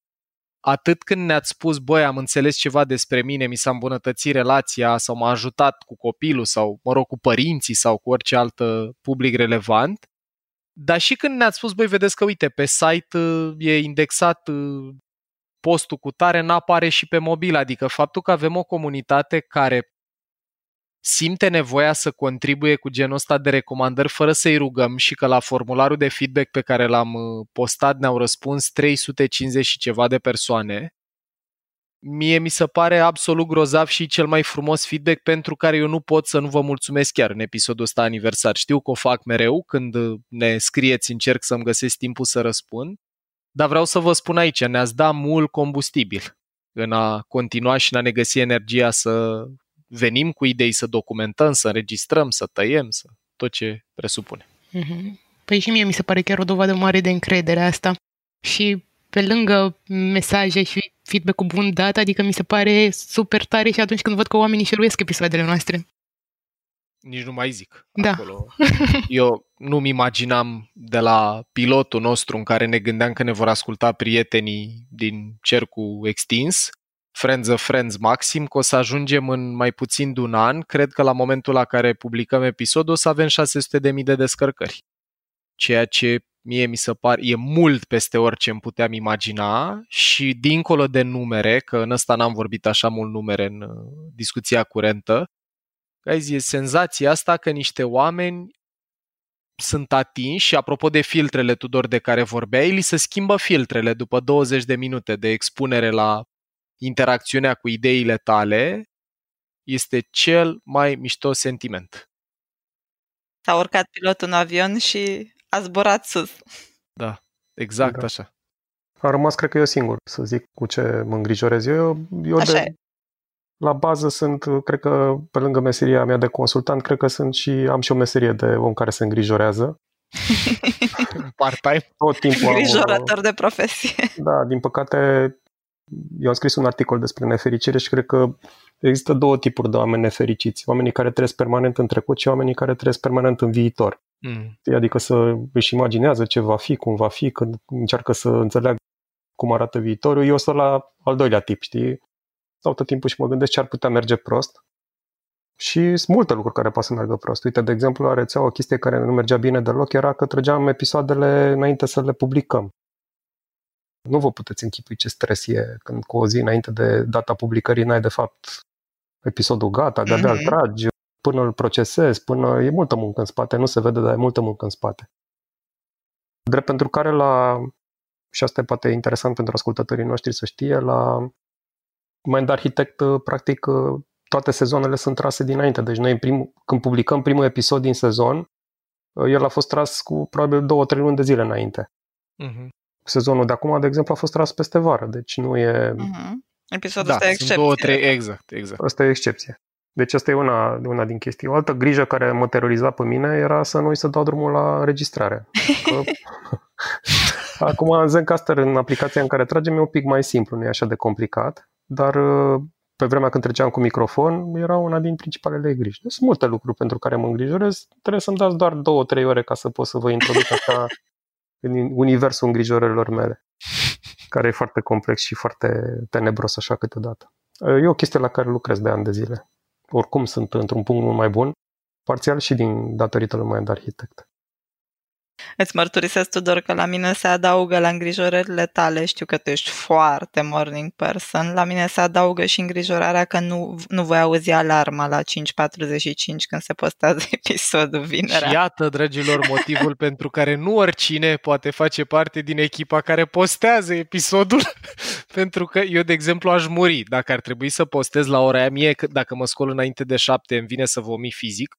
Atât când ne-ați spus, băi, am înțeles ceva despre mine, mi s-a îmbunătățit relația sau m-a ajutat cu copilul sau, mă rog, cu părinții sau cu orice alt public relevant, dar și când ne-ați spus, băi, vedeți că, uite, pe site e indexat postul cu tare, n-apare și pe mobil, adică faptul că avem o comunitate care simte nevoia să contribuie cu genul ăsta de recomandări fără să-i rugăm și că la formularul de feedback pe care l-am postat ne-au răspuns 350 și ceva de persoane. Mie mi se pare absolut grozav și cel mai frumos feedback pentru care eu nu pot să nu vă mulțumesc chiar în episodul ăsta aniversar. Știu că o fac mereu, când ne scrieți încerc să-mi găsesc timpul să răspund, dar vreau să vă spun aici, ne-ați dat mult combustibil în a continua și în a ne găsi energia să venim cu idei, să documentăm, să înregistrăm, să tăiem, să tot ce presupune. Păi și mie mi se pare chiar o dovadă mare de încredere asta. Și pe lângă mesaje și feedback-ul bun dat, adică mi se pare super tare și atunci când văd că oamenii șeruiesc episoadele noastre. nici nu mai zic. Da. Acolo. Eu nu-mi imaginam de la pilotul nostru în care ne gândeam că ne vor asculta prietenii din cercul extins, friends of friends maxim, că o să ajungem în mai puțin de un an. Cred că la momentul la care publicăm episodul o să avem 600.000 de descărcări. Ceea ce mie mi se pare, e mult peste orice îmi puteam imagina și dincolo de numere, că în ăsta n-am vorbit așa mult numere în discuția curentă, e senzația asta că niște oameni sunt atinși și apropo de filtrele, Tudor, de care vorbeai, li se schimbă filtrele după 20 de minute de expunere la interacțiunea cu ideile tale, este cel mai mișto sentiment. S-a urcat pilotul în avion și a zburat sus. Da, exact da. Așa. A rămas, cred că eu singur, să zic cu ce mă îngrijorez. Eu la bază sunt, cred că pe lângă meseria mea de consultant, cred că sunt și am și o meserie de om care se îngrijorează. Part-time? Tot timpul. Îngrijorator de profesie. Da, din păcate, eu am scris un articol despre nefericire și cred că există două tipuri de oameni nefericiți. Oamenii care trăiesc permanent în trecut și oamenii care trăiesc permanent în viitor. Adică să își imaginează ce va fi, cum va fi, când încearcă să înțeleagă cum arată viitorul. Eu sunt la al doilea tip, știi? Stau tot timpul și mă gândesc ce ar putea merge prost. Și sunt multe lucruri care pot să meargă prost. Uite, de exemplu, la rețea o chestie care nu mergea bine deloc era că trăgeam episoadele înainte să le publicăm. Nu vă puteți închipui ce stres e când cu o zi înainte de data publicării n-ai de fapt episodul gata, de-abia îl tragi, până îl procesezi, până e multă muncă în spate, nu se vede, dar e multă muncă în spate. Drept pentru care și asta e poate interesant pentru ascultătorii noștri să știe, la Mind Architect, practic, toate sezoanele sunt trase dinainte. Deci noi când publicăm primul episod din sezon, el a fost tras cu probabil 2-3 luni de zile înainte. Sezonul de acum, de exemplu, a fost tras peste vară, deci nu e... Episodul ăsta e excepție. 2-3, exact. Asta e excepție. Deci asta e una din chestii. O altă grijă care mă teroriza pe mine era să nu-i să dau drumul la înregistrare. Că... acum, în Zencastr, în aplicația în care tragem, e un pic mai simplu, nu e așa de complicat, dar pe vremea când treceam cu microfon, era una din principalele griji. Deci sunt multe lucruri pentru care mă îngrijorez. Trebuie să-mi dați doar 2-3 ore ca să pot să vă introduc așa în universul îngrijorărilor mele, care e foarte complex și foarte tenebros așa câteodată. E o chestie la care lucrez de ani de zile. Oricum sunt într-un punct mult mai bun, parțial și din datorită lui Mind Architect. Îți mărturisesc, Tudor, că la mine se adaugă la îngrijorările tale, știu că tu ești foarte morning person, la mine se adaugă și îngrijorarea că nu voi auzi alarma la 5:45 când se postează episodul vinerea. Și iată, dragilor, motivul pentru care nu oricine poate face parte din echipa care postează episodul, pentru că eu, de exemplu, aș muri dacă ar trebui să postez la ora aia. Mie, dacă mă scol înainte de 7, îmi vine să vomit fizic.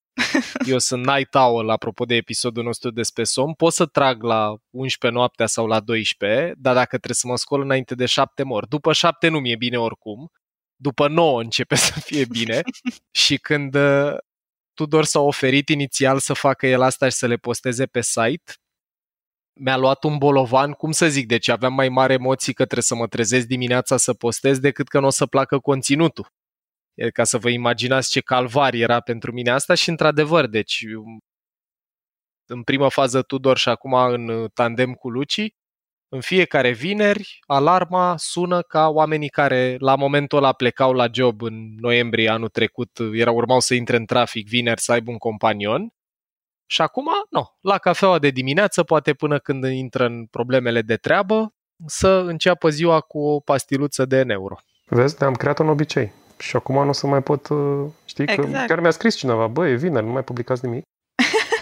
Eu sunt night owl, apropo de episodul nostru despre somn, pot să trag la 11 noaptea sau la 12, dar dacă trebuie să mă scol înainte de 7 mor. După 7 nu mi-e bine oricum, după 9 începe să fie bine și când Tudor s-a oferit inițial să facă el asta și să le posteze pe site, mi-a luat un bolovan, cum să zic, deci aveam mai mari emoții că trebuie să mă trezesc dimineața să postez decât că nu o să placă conținutul. Ca să vă imaginați ce calvar era pentru mine asta și într-adevăr, deci în prima fază Tudor și acum în tandem cu Luci, în fiecare vineri alarma sună ca oamenii care la momentul ăla plecau la job în noiembrie anul trecut, urmau să intre în trafic vineri să aibă un companion și acum, la cafeaua de dimineață, poate până când intră în problemele de treabă, să înceapă ziua cu o pastiluță de neuro. Vezi, ne-am creat un obicei. Și acum nu o să mai pot, știi, exact. Că chiar mi-a scris cineva, băi, e vineri, nu mai publicați nimic.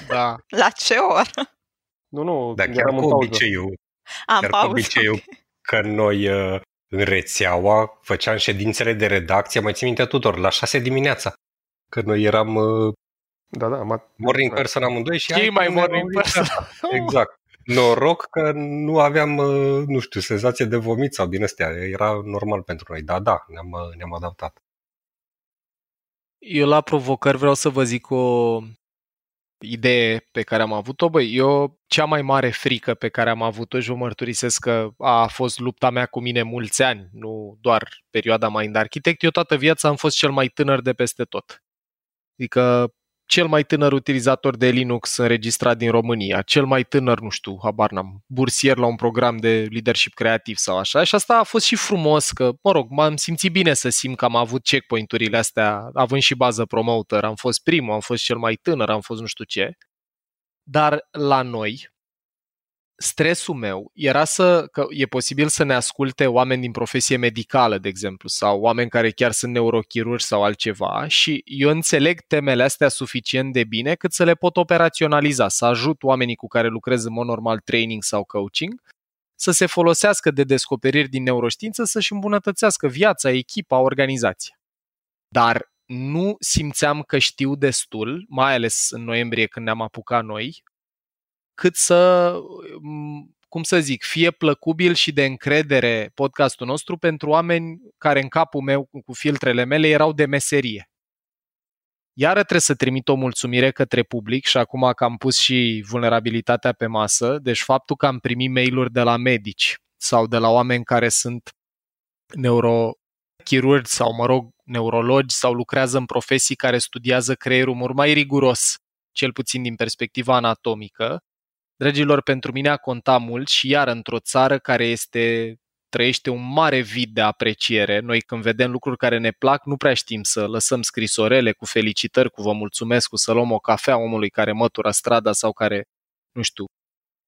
Da. La ce oră? Nu, dar chiar cu obiceiul. Că noi în rețeaua făceam ședințele de redacție, mai țin minte, Tudor, la 6 dimineața. Că noi eram morning person amândoi și... Cei mai morning person. Exact. Noroc că nu aveam, nu știu, senzație de vomit sau din astea. Era normal pentru noi, da, ne-am adaptat. Eu la provocări vreau să vă zic o idee pe care am avut-o. Eu cea mai mare frică pe care am avut-o și vă mărturisesc că a fost lupta mea cu mine mulți ani, nu doar perioada Mind Architect. Eu toată viața am fost cel mai tânăr de peste tot. Adică cel mai tânăr utilizator de Linux înregistrat din România, cel mai tânăr, nu știu, habar n-am, bursier la un program de leadership creativ sau așa. Și asta a fost și frumos că, mă rog, m-am simțit bine să simt că am avut checkpoint-urile astea, având și bază promoter, am fost primul, am fost cel mai tânăr, am fost nu știu ce. Dar la noi, stresul meu era că e posibil să ne asculte oameni din profesie medicală, de exemplu, sau oameni care chiar sunt neurochirurgi sau altceva, și eu înțeleg temele astea suficient de bine cât să le pot operaționaliza, să ajut oamenii cu care lucrez în mod normal training sau coaching să se folosească de descoperiri din neuroștiință să-și îmbunătățească viața, echipa, organizația. Dar nu simțeam că știu destul, mai ales în noiembrie când ne-am apucat noi, cât să, cum să zic, fie plăcubil și de încredere podcastul nostru pentru oameni care în capul meu, cu filtrele mele, erau de meserie. Iară trebuie să trimit o mulțumire către public și acum că am pus și vulnerabilitatea pe masă, deci faptul că am primit mail-uri de la medici sau de la oameni care sunt neurochirurgi sau, mă rog, neurologi sau lucrează în profesii care studiază creierul mult mai riguros, cel puțin din perspectiva anatomică. Dragilor, pentru mine a contat mult și iar într-o țară care trăiește un mare vid de apreciere. Noi când vedem lucruri care ne plac, nu prea știm să lăsăm scrisorele cu felicitări, cu vă mulțumesc, cu să luăm o cafea omului care mătură strada sau care, nu știu,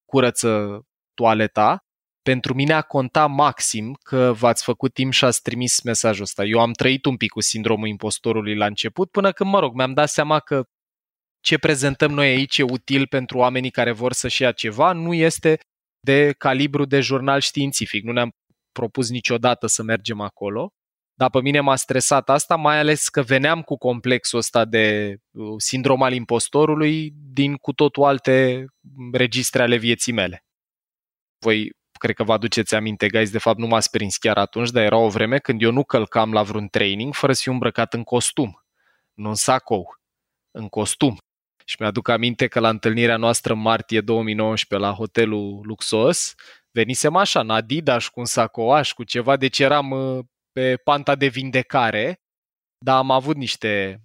curăță toaleta. Pentru mine a contat maxim că v-ați făcut timp și ați trimis mesajul ăsta. Eu am trăit un pic cu sindromul impostorului la început, până când, mă rog, mi-am dat seama că ce prezentăm noi aici e util pentru oamenii care vor să-și ia ceva, nu este de calibru de jurnal științific. Nu ne-am propus niciodată să mergem acolo, dar pe mine m-a stresat asta, mai ales că veneam cu complexul ăsta de sindrom al impostorului din cu totul alte registre ale vieții mele. Voi, cred că vă aduceți aminte, guys, de fapt nu m-ați prins chiar atunci, dar era o vreme când eu nu călcam la vreun training fără să fiu îmbrăcat în costum, nu în sacou, în costum. Și mi-aduc aminte că la întâlnirea noastră în martie 2019 la hotelul Luxos venisem așa, în Adidas, cu un sacoaș, cu ceva, deci eram pe panta de vindecare, dar am avut niște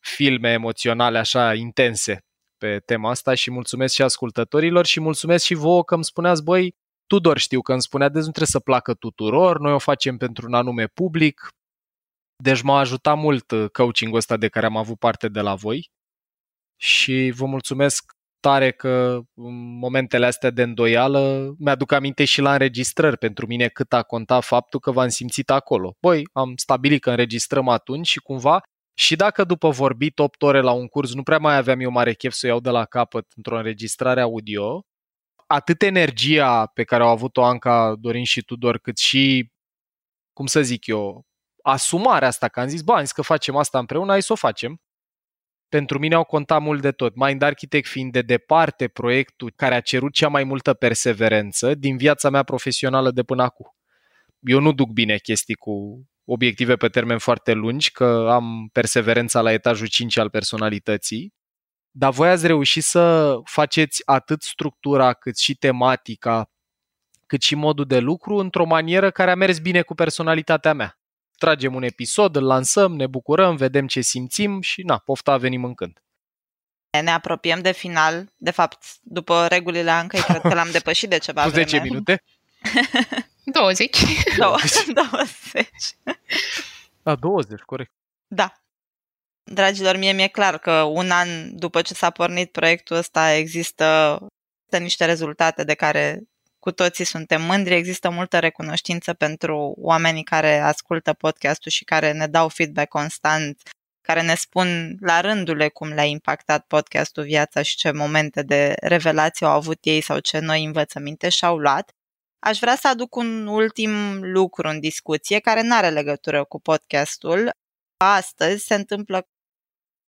filme emoționale așa intense pe tema asta și mulțumesc și ascultătorilor și mulțumesc și vouă că îmi spuneați, băi, Tudor știu că îmi spunea, deci nu trebuie să placă tuturor, noi o facem pentru un anume public, deci m-a ajutat mult coaching-ul ăsta de care am avut parte de la voi. Și vă mulțumesc tare că în momentele astea de îndoială mi-aduc aminte și la înregistrări pentru mine cât a contat faptul că v-am simțit acolo. Băi, am stabilit că înregistrăm atunci și cumva și dacă după vorbit 8 ore la un curs nu prea mai aveam eu mare chef să o iau de la capăt într-o înregistrare audio, atât energia pe care au avut-o Anca, Dorin și Tudor, cât și, cum să zic eu, asumarea asta că am zis, bă, am zis că facem asta împreună, hai să o facem. Pentru mine au contat mult de tot, Mind Architect fiind de departe proiectul care a cerut cea mai multă perseverență din viața mea profesională de până acum. Eu nu duc bine chestii cu obiective pe termen foarte lungi, că am perseverența la etajul 5 al personalității, dar voi ați reușit să faceți atât structura, cât și tematica, cât și modul de lucru într-o manieră care a mers bine cu personalitatea mea. Tragem un episod, îl lansăm, ne bucurăm, vedem ce simțim și na, pofta, venim în când. Ne apropiem de final, de fapt, după regulile Ancăi, cred că l-am depășit de ceva vreme. 10 minute? 20. 20. Da, 20, corect. Da. Dragilor, mie mi-e clar că un an după ce s-a pornit proiectul ăsta există niște rezultate de care cu toții suntem mândri, există multă recunoștință pentru oamenii care ascultă podcastul și care ne dau feedback constant, care ne spun la rândul cum le-a impactat podcastul viața și ce momente de revelație au avut ei sau ce noi învățăminte și-au luat. Aș vrea să aduc un ultim lucru în discuție care nu are legătură cu podcastul. Astăzi se întâmplă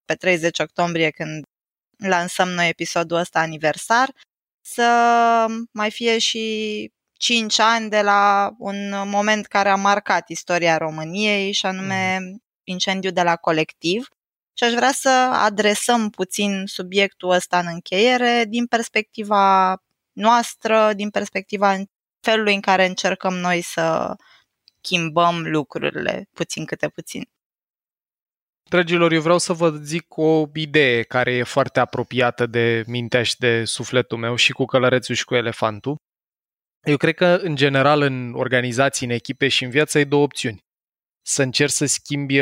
pe 30 octombrie când lansăm noi episodul ăsta aniversar, să mai fie și 5 ani de la un moment care a marcat istoria României și anume incendiul de la Colectiv. Și aș vrea să adresăm puțin subiectul ăsta în încheiere din perspectiva noastră, din perspectiva felului în care încercăm noi să schimbăm lucrurile puțin câte puțin. Dragilor, eu vreau să vă zic o idee care e foarte apropiată de mintea și de sufletul meu și cu călărețul și cu elefantul. Eu cred că, în general, în organizații, în echipe și în viață, ai două opțiuni. Să încerci să schimbi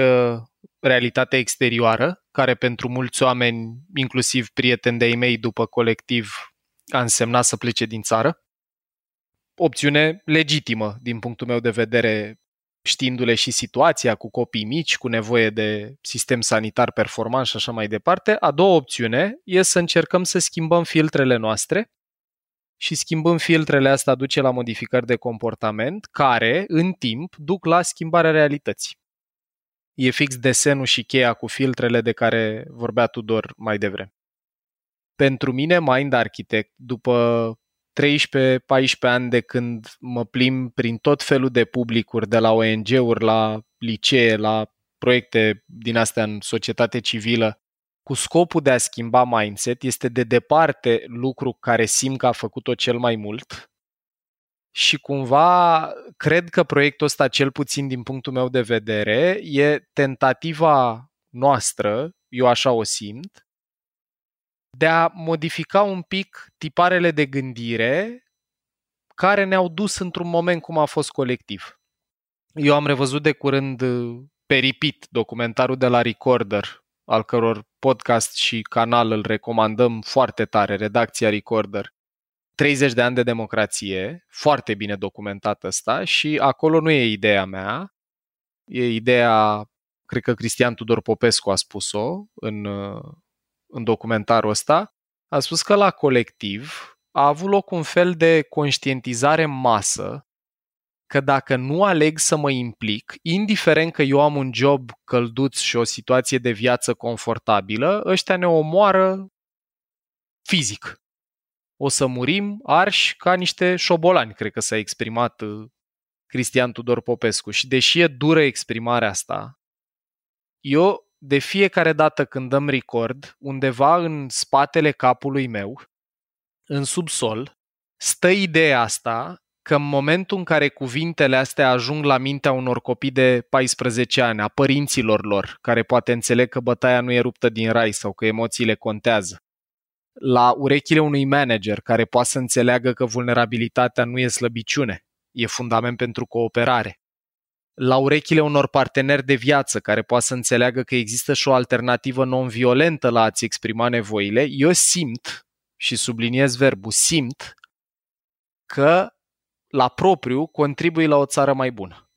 realitatea exterioară, care pentru mulți oameni, inclusiv prieteni de-ai mei după Colectiv, a însemnat să plece din țară. Opțiune legitimă, din punctul meu de vedere, știindu-le și situația cu copii mici, cu nevoie de sistem sanitar performant și așa mai departe. A doua opțiune e să încercăm să schimbăm filtrele noastre și schimbând filtrele astea duce la modificări de comportament care, în timp, duc la schimbarea realității. E fix desenul și cheia cu filtrele de care vorbea Tudor mai devreme. Pentru mine, Mind Architect, după 13-14 ani de când mă plimb prin tot felul de publicuri, de la ONG-uri, la licee, la proiecte din astea în societate civilă, cu scopul de a schimba mindset, este de departe lucru care simt că a făcut-o cel mai mult și cumva cred că proiectul ăsta, cel puțin din punctul meu de vedere, e tentativa noastră, eu așa o simt, de a modifica un pic tiparele de gândire care ne-au dus într-un moment cum a fost Colectiv. Eu am revăzut de curând pe repeat documentarul de la Recorder, al căror podcast și canal îl recomandăm foarte tare, redacția Recorder, 30 de ani de democrație, foarte bine documentat ăsta, și acolo nu e ideea mea, e ideea, cred că Cristian Tudor Popescu a spus-o în documentarul ăsta, a spus că la Colectiv a avut loc un fel de conștientizare în masă că dacă nu aleg să mă implic, indiferent că eu am un job călduț și o situație de viață confortabilă, ăștia ne omoară fizic. O să murim arși ca niște șobolani, cred că s-a exprimat Cristian Tudor Popescu. Și deși e dură exprimarea asta, eu de fiecare dată când dăm record, undeva în spatele capului meu, în subsol, stă ideea asta că în momentul în care cuvintele astea ajung la mintea unor copii de 14 ani, a părinților lor, care poate înțeleg că bătaia nu e ruptă din rai sau că emoțiile contează, la urechile unui manager care poate să înțeleagă că vulnerabilitatea nu e slăbiciune, e fundament pentru cooperare, la urechile unor parteneri de viață care poate să înțeleagă că există și o alternativă non-violentă la a-ți exprima nevoile, eu simt, și subliniez verbul, simt că la propriu contribui la o țară mai bună.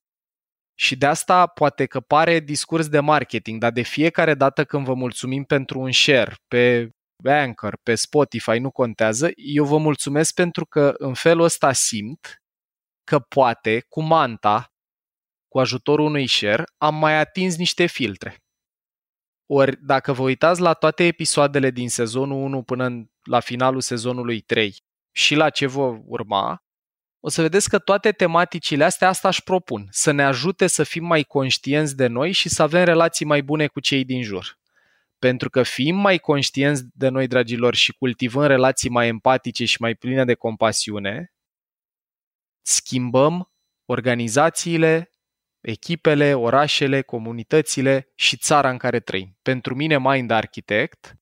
Și de asta poate că pare discurs de marketing, dar de fiecare dată când vă mulțumim pentru un share pe Anchor, pe Spotify, nu contează, eu vă mulțumesc pentru că în felul ăsta simt că poate cu manta, cu ajutorul unui share, am mai atins niște filtre. Ori dacă vă uitați la toate episoadele din sezonul 1 până la finalul sezonului 3 și la ce vă urma, o să vedeți că toate tematicile astea, asta își propun, să ne ajute să fim mai conștienți de noi și să avem relații mai bune cu cei din jur. Pentru că fiind mai conștienți de noi, dragilor, și cultivând relații mai empatice și mai pline de compasiune, schimbăm organizațiile, echipele, orașele, comunitățile și țara în care trăim. Pentru mine, Mind Architect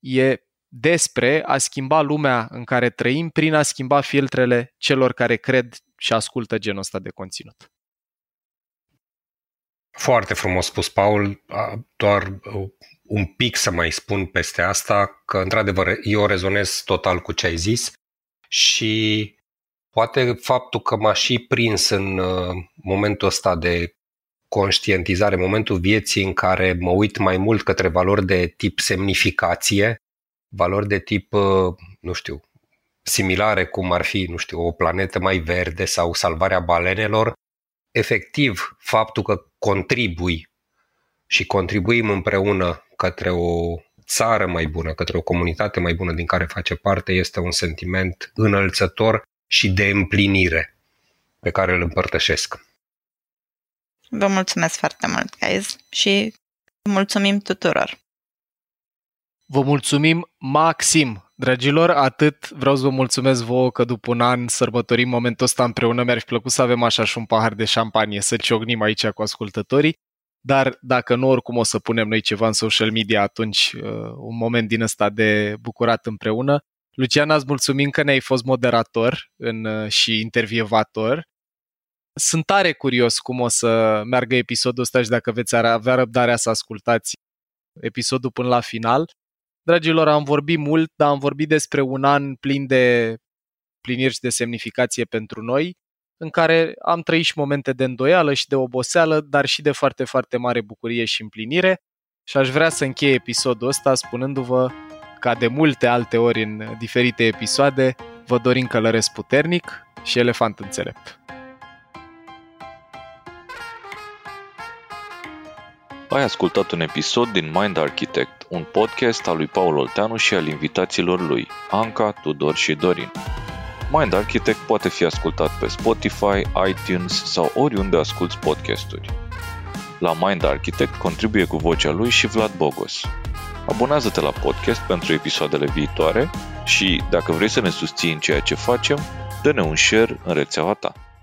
e despre a schimba lumea în care trăim prin a schimba filtrele celor care cred și ascultă genul ăsta de conținut. Foarte frumos spus, Paul. Doar un pic să mai spun peste asta că, într-adevăr, eu rezonez total cu ce ai zis și poate faptul că m-a și prins în momentul ăsta de conștientizare, momentul vieții în care mă uit mai mult către valori de tip semnificație, valori de tip, nu știu, similare cum ar fi, nu știu, o planetă mai verde sau salvarea balenelor, efectiv faptul că contribui și contribuim împreună către o țară mai bună, către o comunitate mai bună din care face parte, este un sentiment înălțător și de împlinire pe care îl împărtășesc. Vă mulțumesc foarte mult, guys, și mulțumim tuturor! Vă mulțumim maxim, dragilor, atât vreau să vă mulțumesc vouă că după un an sărbătorim momentul ăsta împreună, mi-ar fi plăcut să avem așa și un pahar de șampanie, să ciocnim aici cu ascultătorii. Dar dacă nu, oricum o să punem noi ceva în social media, atunci un moment din ăsta de bucurat împreună. Luciana, îți mulțumim că ne-ai fost moderator și intervievator. Sunt tare curios cum o să meargă episodul ăsta și dacă veți avea răbdarea să ascultați episodul până la final. Dragilor, am vorbit mult, dar am vorbit despre un an plin de pliniri și de semnificație pentru noi, în care am trăit și momente de îndoială și de oboseală, dar și de foarte, foarte mare bucurie și împlinire. Și aș vrea să închei episodul ăsta spunându-vă, ca de multe alte ori în diferite episoade, vă dorim călăresc puternic și elefant înțelept. Ai ascultat un episod din Mind Architect, un podcast al lui Paul Olteanu și al invitaților lui, Anca, Tudor și Dorin. Mind Architect poate fi ascultat pe Spotify, iTunes sau oriunde asculți podcasturi. La Mind Architect contribuie cu vocea lui și Vlad Bogos. Abonează-te la podcast pentru episoadele viitoare și, dacă vrei să ne susții în ceea ce facem, dă-ne un share în rețeaua ta.